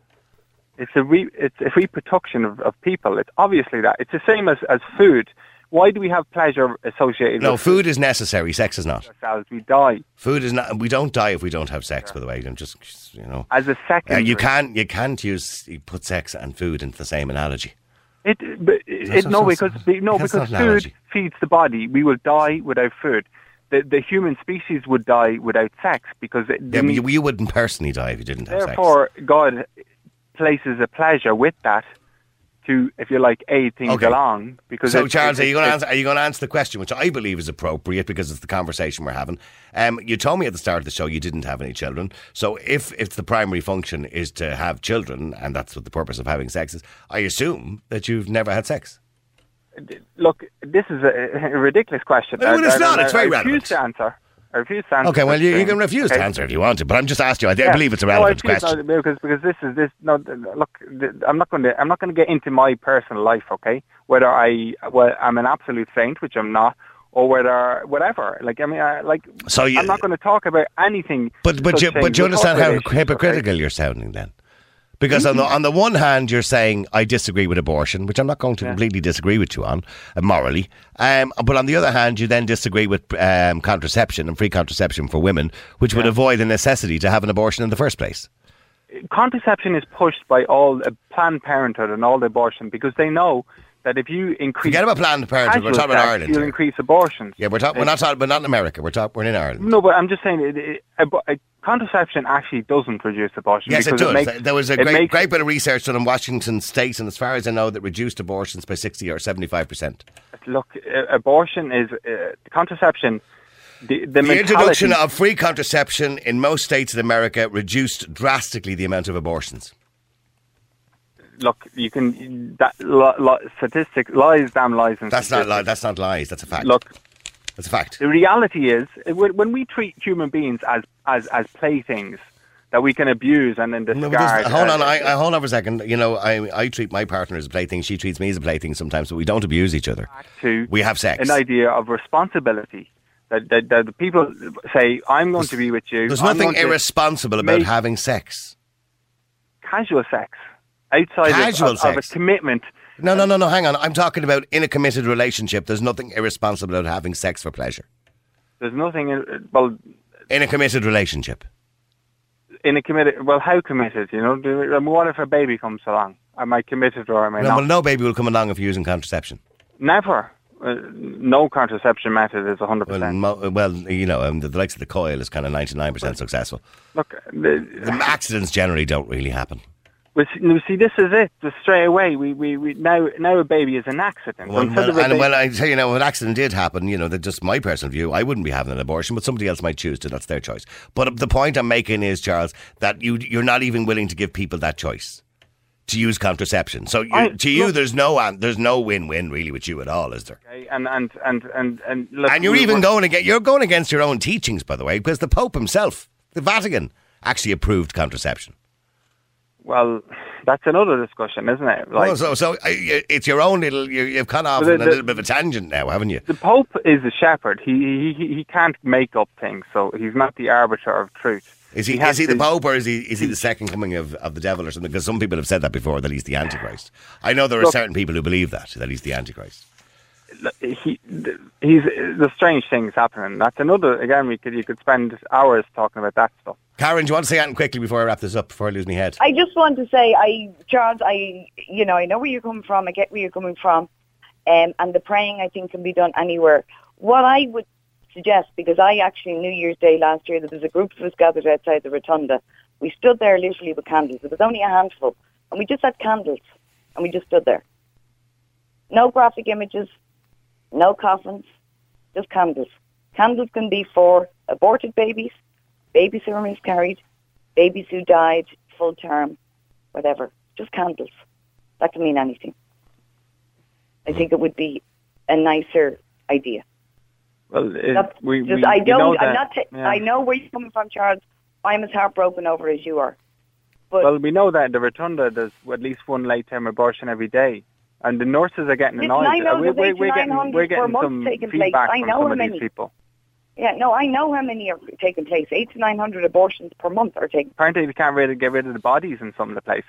It's a re, it's a reproduction of, of people. It's obviously that. It's the same as, as food. Why do we have pleasure associated no, with... No, food is necessary. Sex is not. We die. Food is not... We don't die if we don't have sex, yeah. by the way. I'm just, you know... As a second... Uh, you, can't, you can't use... You put sex and food into the same analogy. It, but, it, that's, no, that's, because, that's, no, because food analogy. feeds the body. We will die without food. The, the human species would die without sex because... It, yeah, you, you wouldn't personally die if you didn't have sex. Therefore, God places a pleasure with that to, if you like, aid things okay. along. Because so, it, Charles, it, it, are you going to answer? Are you going to answer the question, which I believe is appropriate because it's the conversation we're having? Um, you told me at the start of the show you didn't have any children. So, if if the primary function is to have children, and that's what the purpose of having sex is, I assume that you've never had sex. Look, this is a, a ridiculous question. No, well, it's I, not. I, it's I, very I relevant. Refuse to answer. I refuse to answer. Okay, well, you, you can refuse okay. to answer if you want to, but I'm just asking you. I, yeah. I believe it's a relevant no, I question. No, because because this is this. No, look, I'm not going to. I'm not going to get into my personal life. Okay, whether I well, I'm an absolute saint, which I'm not, or whether whatever. Like I mean, I, like so you, I'm not going to talk about anything. But but you, but you understand how hypocritical okay? you're sounding then. Because on the on the one hand, you're saying, I disagree with abortion, which I'm not going to yeah. completely disagree with you on, uh, morally. Um, but on the other hand, you then disagree with um, contraception and free contraception for women, which yeah. would avoid the necessity to have an abortion in the first place. Contraception is pushed by all uh, Planned Parenthood and all the abortion because they know that if you increase... Forget about Planned Parenthood, we're talking about Ireland. You'll here. increase abortions. Yeah, we're, talk, we're, not, we're not in America, we're, talk, we're in Ireland. No, but I'm just saying... It, it, it, it, Contraception actually doesn't reduce abortion. Yes, it does. It makes, there was a great, makes, great bit of research done in Washington state, and as far as I know, that reduced abortions by sixty or seventy-five percent. Look, uh, abortion is... Uh, contraception... The, the, the introduction of free contraception in most states of America reduced drastically the amount of abortions. Look, you can... That, lo, lo, statistic, lies, damn lies. And that's, not li- that's not lies, that's a fact. Look... That's a fact. The reality is, when we treat human beings as as, as playthings that we can abuse and then discard. No, hold on, I, I hold on for a second. You know, I I treat my partner as a plaything. She treats me as a plaything sometimes, but we don't abuse each other. Back to we have sex. An idea of responsibility that that, that the people say, "I'm going there's, to be with you." There's I'm nothing irresponsible about having sex. Casual sex, outside casual of, sex. of a commitment. No, no, no, no, hang on. I'm talking about in a committed relationship, there's nothing irresponsible about having sex for pleasure. There's nothing... In, well, in a committed relationship. In a committed... Well, how committed, you know? What if a baby comes along? Am I committed or am I no, not? Well, no baby will come along if you're using contraception. Never. Uh, no contraception method is one hundred percent. Well, mo- well you know, um, the, the likes of the coil is kind of ninety-nine percent but, successful. Look... The, the accidents generally don't really happen. You see, this is it. Just straight away, we, we, we now now a baby is an accident. Well, well, and when I tell you now, an accident did happen, you know, that just my personal view, I wouldn't be having an abortion, but somebody else might choose to. That's their choice. But the point I'm making is, Charles, that you you're not even willing to give people that choice. to use contraception. So you, I, to you, look, there's no there's no win-win really with you at all, is there? Okay, and and and and and, look, and you're we even were, going against you're going against your own teachings, by the way, because the Pope himself, the Vatican, actually approved contraception. Well, that's another discussion, isn't it? Like, oh, so, so it's your own little. You've cut off on a little bit of a tangent now, haven't you? The Pope is a shepherd. He he he can't make up things, so he's not the arbiter of truth. Is he, he is he to, the Pope, or is he is he the second coming of, of the devil or something? Because some people have said that before, that he's the Antichrist. I know there are look, certain people who believe that, that he's the Antichrist. He, he's the strange things happening. That's another, again, we could you could spend hours talking about that stuff. Karen, do you want to say anything quickly before I wrap this up, before I lose my head? I just want to say, I, Charles, I, you know, I know where you're coming from, I get where you're coming from, um, and the praying, I think, can be done anywhere. What I would suggest, because I actually, New Year's Day last year, there was a group of us gathered outside the Rotunda. We stood there literally with candles. There was only a handful. And we just had candles. And we just stood there. No graphic images. No coffins. Just candles. Candles can be for aborted babies, babies who were miscarried, babies who died full term, whatever. Just candles. That can mean anything. I think it would be a nicer idea. Well, it, we, just, we, I don't. Know I'm not t- yeah. I know where you're coming from, Charles. I'm as heartbroken over as you are. But well, we know that in the Rotunda there's at least one late-term abortion every day, and the nurses are getting annoyed. I know we, we, we're getting, we're getting some feedback place. I know from some how many. of these people. Yeah, no, I know how many are taking place. Eight to nine hundred abortions per month are taking. Apparently, we can't really get rid of the bodies in some of the places.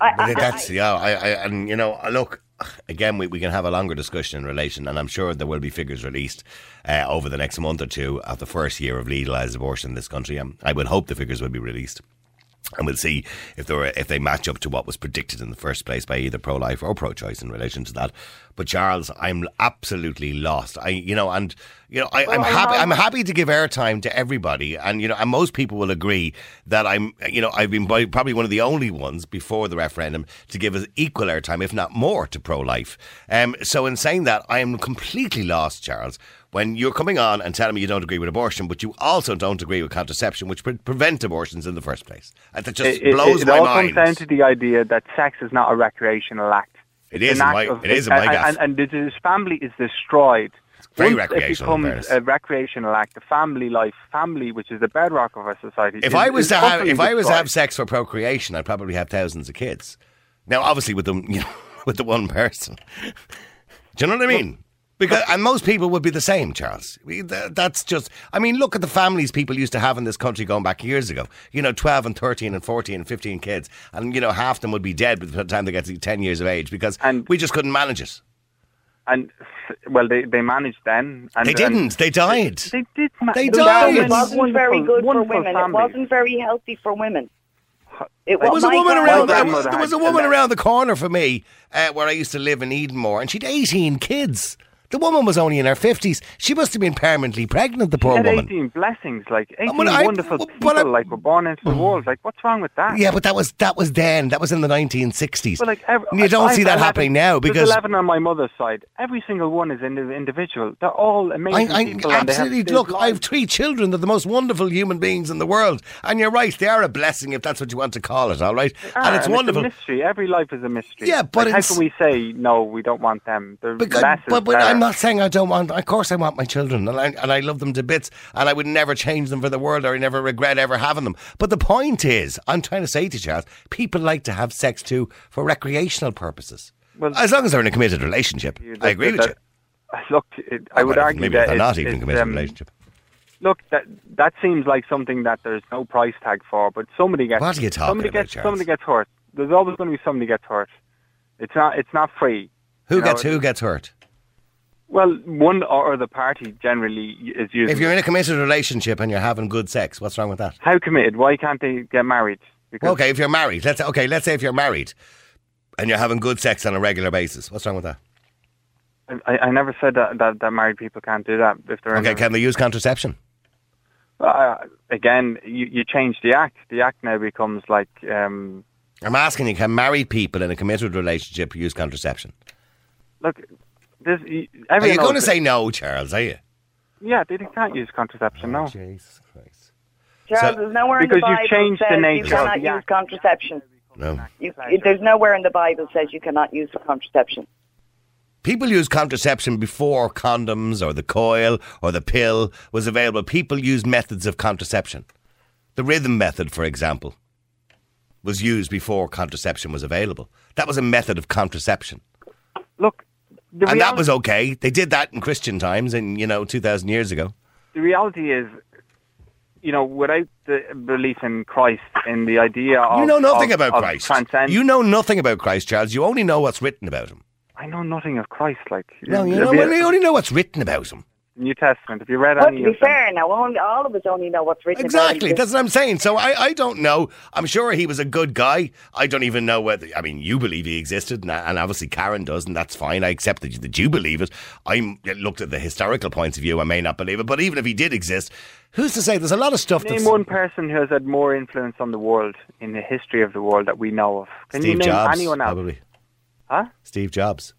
I, I, that's I, yeah. I, I and you know, look. Again, we, we can have a longer discussion in relation, and I'm sure there will be figures released uh, over the next month or two of the first year of legalised abortion in this country. Um, I would hope the figures will be released, and we'll see if there were, if they match up to what was predicted in the first place by either pro-life or pro-choice in relation to that. But Charles, I'm absolutely lost. I, you know, and you know, I, well, I'm happy. I'm happy to give airtime to everybody, and you know, and most people will agree that I'm, you know, I've been probably one of the only ones before the referendum to give us equal airtime, if not more, to pro-life. Um, so in saying that, I am completely lost, Charles. When you're coming on and telling me you don't agree with abortion, but you also don't agree with contraception, which pre- prevent abortions in the first place, that just it, blows it, it my mind. It all comes down to the idea that sex is not a recreational act. It is, my, of, it is my guess. And, and the family is destroyed. It's very Once recreational. It becomes a recreational act. The family life, family, which is the bedrock of our society. If is, I was to have, if destroyed. I was to have sex for procreation, I'd probably have thousands of kids. Now, obviously, with the you know, with the one person. Do you know what I mean? Because and most people would be the same, Charles. That's just. I mean, look at the families people used to have in this country going back years ago. You know, twelve and thirteen and fourteen and fifteen kids, and you know, half them would be dead by the time they get to ten years of age because and, we just couldn't manage it. And well, they, they managed then. And, they didn't. And they died. They, they did. Ma- they died. It wasn't very good for women. Families. It wasn't very healthy for women. It was, there was a woman around. The, there was a woman around the corner for me uh, where I used to live in Edenmore, and she'd eighteen kids. The woman was only in her fifties. She must have been permanently pregnant, the poor woman. eighteen blessings, like eighteen I mean, I, wonderful well, people, I, like were born into the world. Like, what's wrong with that? Yeah, but that was that was then. That was in the nineteen sixties. But like, every, you don't I, see that eleven, happening now because there's eleven on my mother's side. Every single one is an individual. They're all amazing I, I, people. Absolutely. And they have, look, I have three children. They're the most wonderful human beings in the world. And you're right, they are a blessing if that's what you want to call it. All right, are, and it's and wonderful. It's a mystery. Every life is a mystery. Yeah, but like, how can we say no? We don't want them. They're because, masses. But, but, I'm not saying I don't want. Of course, I want my children, and I and I love them to bits, and I would never change them for the world, or I never regret ever having them. But the point is, I'm trying to say to Charles, people like to have sex too for recreational purposes, well, as long as they're in a committed relationship. You, that, I agree that, with that, you. Look, it, I would well, argue maybe that they're it, not even it, committed um, relationship. Look, that that seems like something that there's no price tag for, but somebody gets what are you talking somebody about, gets Charles? somebody gets hurt. There's always going to be somebody gets hurt. It's not it's not free. Who you gets know, who gets hurt? Well, one or the party generally is using. If you're in a committed relationship and you're having good sex, what's wrong with that? How committed? Why can't they get married? Because okay, if you're married, let's okay, let's say if you're married and you're having good sex on a regular basis, what's wrong with that? I, I never said that, that that married people can't do that if they're. Okay, in a, can they use contraception? Uh, again, you, you change the act. The act now becomes like. Um, I'm asking you: can married people in a committed relationship use contraception? Look. This, are you going to say no, Charles, are you? Yeah, they can't use contraception, no. Oh, Jesus Christ. Charles, so, there's nowhere in the Bible that you cannot use contraception. No. You, you, there's nowhere in the Bible says you cannot use contraception. People used contraception before condoms or the coil or the pill was available. People used methods of contraception. The rhythm method, for example, was used before contraception was available. That was a method of contraception. Look, the and reality- that was okay. They did that in Christian times, and you know, two thousand years ago. The reality is, you know, without the belief in Christ, in the idea of you know nothing of, about of Christ. Transcend- you know nothing about Christ, Charles. You only know what's written about him. I know nothing of Christ, like... No, you know, well, we only know what's written about him. New Testament, if you read well, any of them... to be fair now, only, all of us only know what's written exactly, about him. Exactly, that's what I'm saying. So I, I don't know. I'm sure he was a good guy. I don't even know whether... I mean, you believe he existed, and, and obviously Karen does, and that's fine. I accept that you, that you believe it. I looked at the historical points of view. I may not believe it, but even if he did exist, who's to say? There's a lot of stuff Name that's... Name one person who has had more influence on the world, in the history of the world, that we know of. Can Steve you name Jobs, anyone else? Probably. Huh? Steve Jobs.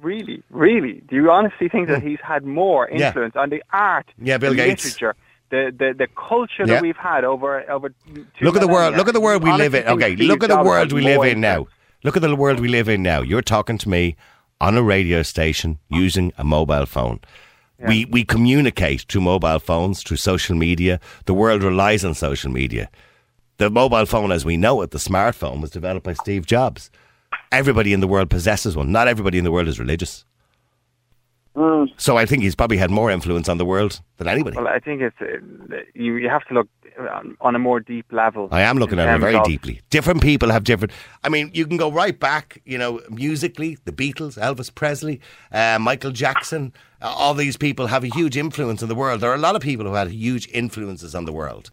Really? Really? Do you honestly think that he's had more influence yeah. on the art, yeah, Bill the Gates. literature, the, the, the culture yeah. that we've had over... over look at the world Look at the world we honestly live in. Okay, Steve look at Jobs the world we live in now. Look at the world we live in now. You're talking to me on a radio station using a mobile phone. Yeah. We, we communicate through mobile phones, through social media. The world relies on social media. The mobile phone as we know it, the smartphone, was developed by Steve Jobs. Everybody in the world possesses one. Not everybody in the world is religious. Mm. So I think he's probably had more influence on the world than anybody. Well, I think it's uh, you, you have to look on a more deep level. I am looking at it very of... deeply. Different people have different... I mean, you can go right back, you know, musically, the Beatles, Elvis Presley, uh, Michael Jackson. Uh, all these people have a huge influence on the world. There are a lot of people who had huge influences on the world.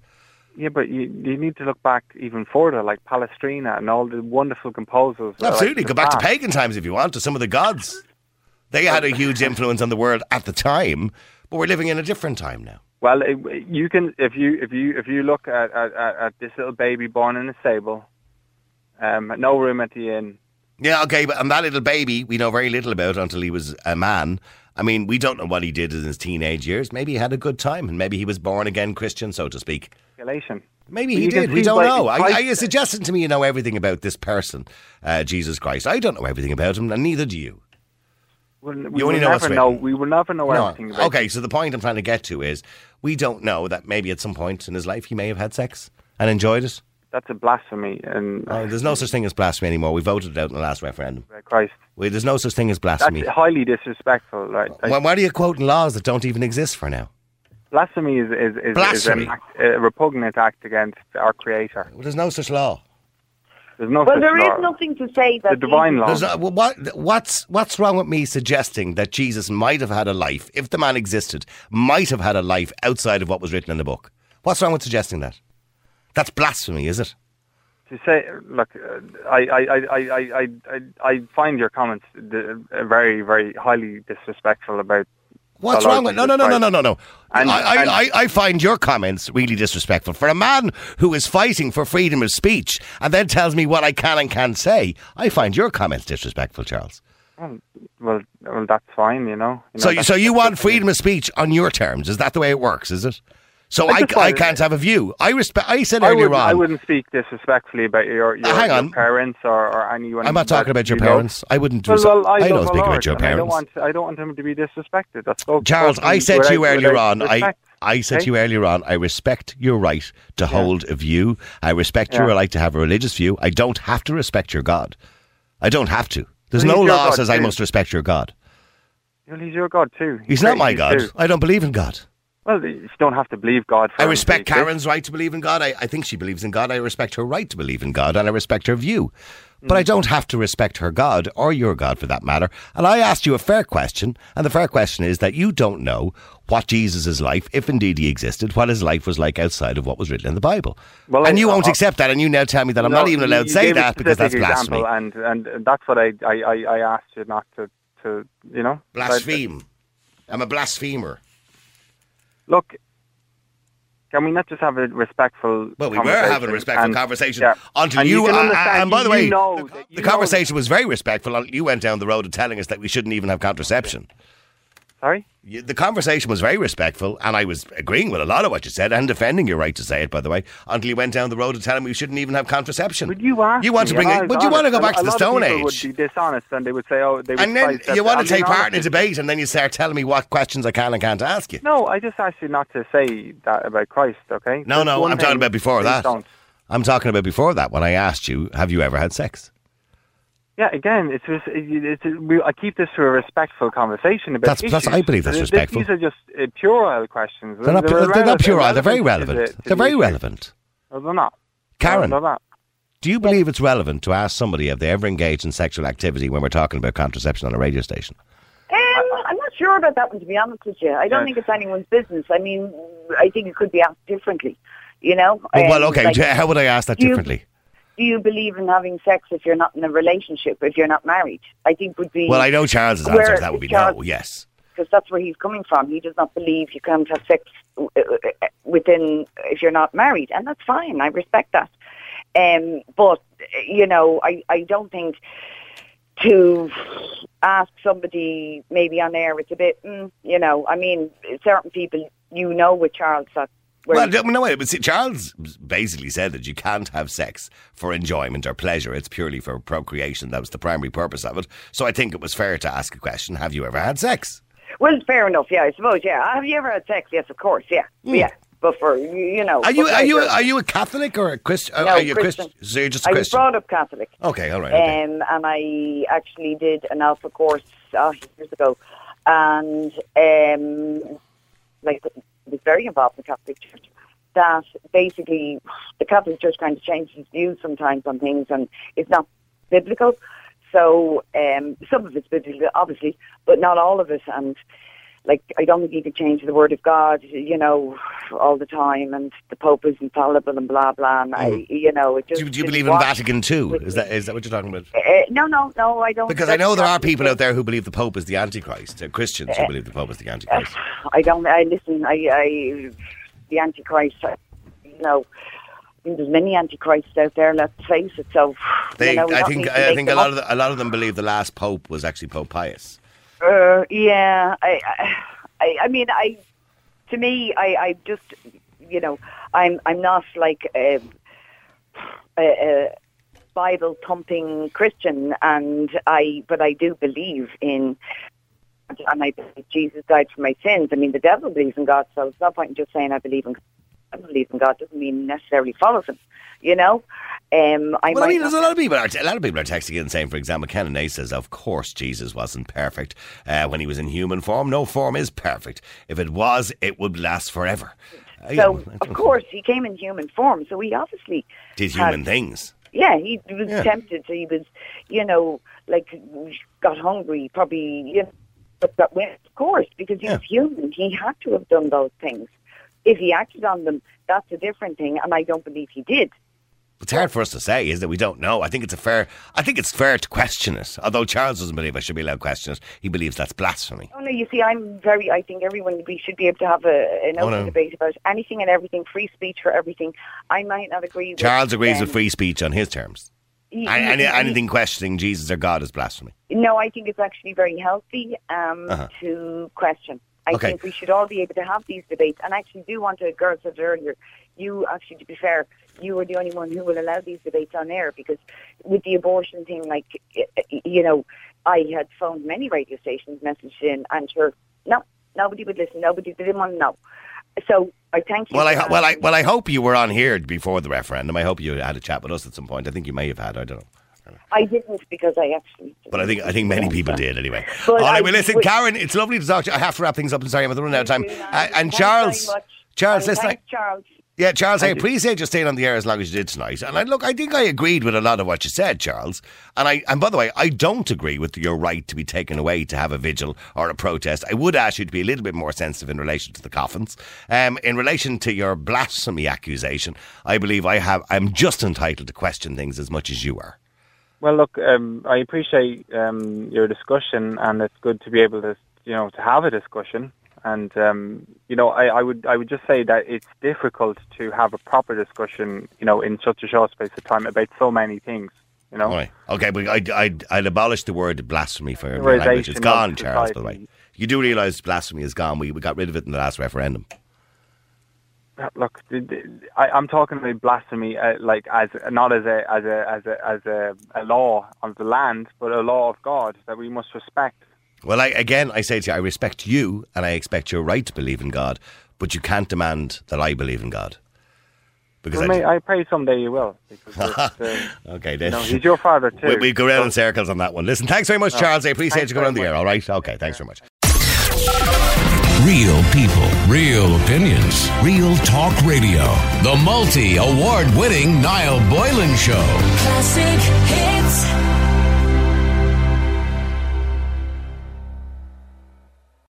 Yeah, but you, you need to look back even further, like Palestrina and all the wonderful composers. Absolutely, like go back past. to pagan times if you want, to some of the gods. They had a huge influence on the world at the time, but we're living in a different time now. Well, it, you can if you if you if you look at, at, at this little baby born in a stable, um, no room at the inn. Yeah, okay, but and that little baby we know very little about until he was a man. I mean, we don't know what he did in his teenage years. Maybe he had a good time, and maybe he was born again Christian, so to speak. Maybe he did. We don't know. I, I, you're suggesting to me you know everything about this person, uh, Jesus Christ. I don't know everything about him, and neither do you. Well, we you only will know never know. We will never know no. everything about Okay, him. So the point I'm trying to get to is we don't know that maybe at some point in his life he may have had sex and enjoyed it. That's a blasphemy. And oh, there's no such thing as blasphemy anymore. We voted it out in the last referendum. Christ. Well, there's no such thing as blasphemy. That's highly disrespectful. Right? Well, why do you quote laws that don't even exist for now? Blasphemy is, is, is, blasphemy. is an act, a repugnant act against our Creator. Well, there's no such law. There's no well, such there law. is nothing to say that... The divine law. No, well, what, what's, what's wrong with me suggesting that Jesus might have had a life, if the man existed, might have had a life outside of what was written in the book? What's wrong with suggesting that? That's blasphemy, is it? To say, look, I, I, I, I, I, I find your comments very, very highly disrespectful about... What's wrong with... No, no, no, no, no, no, no. And, I, and I, I find your comments really disrespectful. For a man who is fighting for freedom of speech and then tells me what I can and can't say, I find your comments disrespectful, Charles. Well, well, well that's fine, you know. You know so, you, so you want freedom of speech on your terms. Is that the way it works, is it? So I, I, I can't have a view. I respect. I said I earlier on... I wouldn't speak disrespectfully about your, your, uh, hang on. your parents or, or anyone... I'm not talking about your you parents. Know. I wouldn't... Well, well, I, I don't speak about your parents. I don't, want, I don't want them to be disrespected. That's so Charles, I said to you earlier on... I, I said to you earlier on, I respect your right to yeah. hold a view. I respect yeah. your right to have a religious view. I don't have to respect your God. I don't have to. There's well, no law that says too. I must respect your God. Well, he's your God too. He's, he's not my God. Too. I don't believe in God. Well, you don't have to believe God. For I respect Karen's right to believe in God. I, I think she believes in God. I respect her right to believe in God, and I respect her view. Mm. But I don't have to respect her God, or your God for that matter. And I asked you a fair question, and the fair question is that you don't know what Jesus' life, if indeed he existed, what his life was like outside of what was written in the Bible. Well, and you won't uh, accept that, and you now tell me that I'm no, not even allowed to say that because that's blasphemy. And, and that's what I, I, I asked you not to, to you know... Blaspheme. I'm a blasphemer. Look, can we not just have a respectful Well, we were having a respectful and, conversation yeah. until and you... you uh, and by the way, know the, the know conversation that. was very respectful. You went down the road of telling us that we shouldn't even have contraception. Sorry? The conversation was very respectful, and I was agreeing with a lot of what you said and defending your right to say it, by the way, until you went down the road of telling me you shouldn't even have contraception. Would you ask you want me, to bring a, Would you want to go back a, to the Stone Age? A lot of people would be dishonest, and they would say, oh, they would And then you want to take part in a debate, and then you start telling me what questions I can and can't ask you. No, I just asked you not to say that about Christ, okay? No, There's no, I'm talking about before that. Don't. I'm talking about before that, when I asked you, have you ever had sex? Yeah, again, it's just, it's, it's, we, I keep this to a respectful conversation about that's, issues. That's, I believe that's respectful. These are just uh, puerile questions. They're not, they're they're they're not puerile, they're very relevant. To the, to they're very relevant. No, they're not. Karen, no, they're not. Do you believe it's relevant to ask somebody if they ever engage in sexual activity when we're talking about contraception on a radio station? Um, I'm not sure about that one, to be honest with you. I don't right. think it's anyone's business. I mean, I think it could be asked differently, you know? Well, um, well okay, like, how would I ask that differently? You, Do you believe in having sex if you're not in a relationship, if you're not married? I think would be... Well, I know Charles's answer that would be Charles, no, yes. Because that's where he's coming from. He does not believe you can't have sex within if you're not married. And that's fine. I respect that. Um, but, you know, I, I don't think to ask somebody maybe on air, it's a bit, mm, you know, I mean, certain people, you know with Charles that Well, no way. But see, Charles basically said that you can't have sex for enjoyment or pleasure. It's purely for procreation. That was the primary purpose of it. So I think it was fair to ask a question: have you ever had sex? Well, fair enough. Yeah, I suppose. Yeah, have you ever had sex? Yes, of course. Yeah, mm. yeah. But for you know, are you are you are you a Catholic or a Christian? No, are you Christian. Christian. So you're just a Christian. I was brought up Catholic. Okay, all right. Okay. Um, and I actually did an Alpha course oh, years ago, and um, like. was very involved in the Catholic Church, that basically the Catholic Church kind of changes its views sometimes on things, and it's not biblical. So um, some of it's biblical, obviously, but not all of it. And like, I don't think you can change the Word of God, you know, all the time. And the Pope is infallible and blah blah. And I, mm. you know, it just, do, you, do you believe in Vatican two? Is that is that what you're talking about? Uh, no, no, no, I don't. Because I know there are people out there who believe the Pope is the Antichrist. Uh, Christians uh, who believe the Pope is the Antichrist. Uh, I don't. I listen. I, I the Antichrist. You know, there's many antichrists out there. Let's face it. So they, you know, I think I think a lot up. of the, a lot of them believe the last Pope was actually Pope Pius. Uh, yeah, I, I, I mean, I, to me, I, I just, you know, I'm, I'm not like a, a, a Bible thumping Christian, and I, but I do believe in, and I believe Jesus died for my sins. I mean, the devil believes in God, so it's no point in just saying I believe in God. I believe in God doesn't mean necessarily follows him, you know. Um, I well, I mean, there's a lot of people. Are, a lot of people are texting in saying, for example, Kenan A says, "Of course, Jesus wasn't perfect uh, when he was in human form. No form is perfect. If it was, it would last forever." So, uh, yeah, of course, he came in human form, so he obviously did human had, things. Yeah, he was yeah. tempted. So he was, you know, like got hungry, probably. You know, but went, of course, because he yeah. was human, he had to have done those things. If he acted on them, that's a different thing, and I don't believe he did. It's hard for us to say, isn't it? We don't know. I think it's a fair. I think it's fair to question it. Although Charles doesn't believe I should be allowed to question it, he believes that's blasphemy. Oh no, you see, I'm very. I think everyone we should be able to have a, an open oh, no. debate about anything and everything, free speech for everything. I might not agree. Charles with, agrees um, with free speech on his terms. He, Any, he, anything questioning Jesus or God is blasphemy. No, I think it's actually very healthy um, uh-huh. to question. I okay. think we should all be able to have these debates. And I actually do want to, girls said earlier, you actually, to be fair, you are the only one who will allow these debates on air, because with the abortion thing, like, you know, I had phoned many radio stations, messaged in, and sure, no, nobody would listen. Nobody didn't want to know. So I thank you. Well, I, well, I, well, I hope you were on here before the referendum. I hope you had a chat with us at some point. I think you may have had, I don't know. I didn't because I actually didn't. But I think I think many people did anyway. All right, I, well, listen, we, Karen, it's lovely to talk to you. I have to wrap things up. I'm sorry, I'm running out of time. Uh, and Charles, Charles, listen. I, Charles. Yeah, Charles, I, I appreciate you staying on the air as long as you did tonight. And I, look, I think I agreed with a lot of what you said, Charles. And I, and by the way, I don't agree with your right to be taken away to have a vigil or a protest. I would ask you to be a little bit more sensitive in relation to the coffins. Um, in relation to your blasphemy accusation, I believe I have. I'm just entitled to question things as much as you are. Well, look, um, I appreciate um, your discussion, and it's good to be able to, you know, to have a discussion. And um, you know, I, I would, I would just say that it's difficult to have a proper discussion, you know, in such a short space of time about so many things. You know. Right. Okay, but I'd, I'd, I'd abolish the word blasphemy for your language. It's gone, Charles. By the way, you do realise blasphemy is gone. We we got rid of it in the last referendum. Look, I, I'm talking about blasphemy, uh, like as not as a as a as a as a, a law of the land, but a law of God that we must respect. Well, I, again, I say to you, I respect you, and I expect your right to believe in God, but you can't demand that I believe in God. Because well, I, mate, I pray someday you will. Because uh, okay, then. You know, he's your father too. We, we go round so. in circles on that one. Listen, thanks very much, no, Charles. I appreciate you coming on the air. All right, okay, thanks yeah. very much. Real people, real opinions, real talk radio. The multi-award-winning Niall Boylan Show. Classic Hits.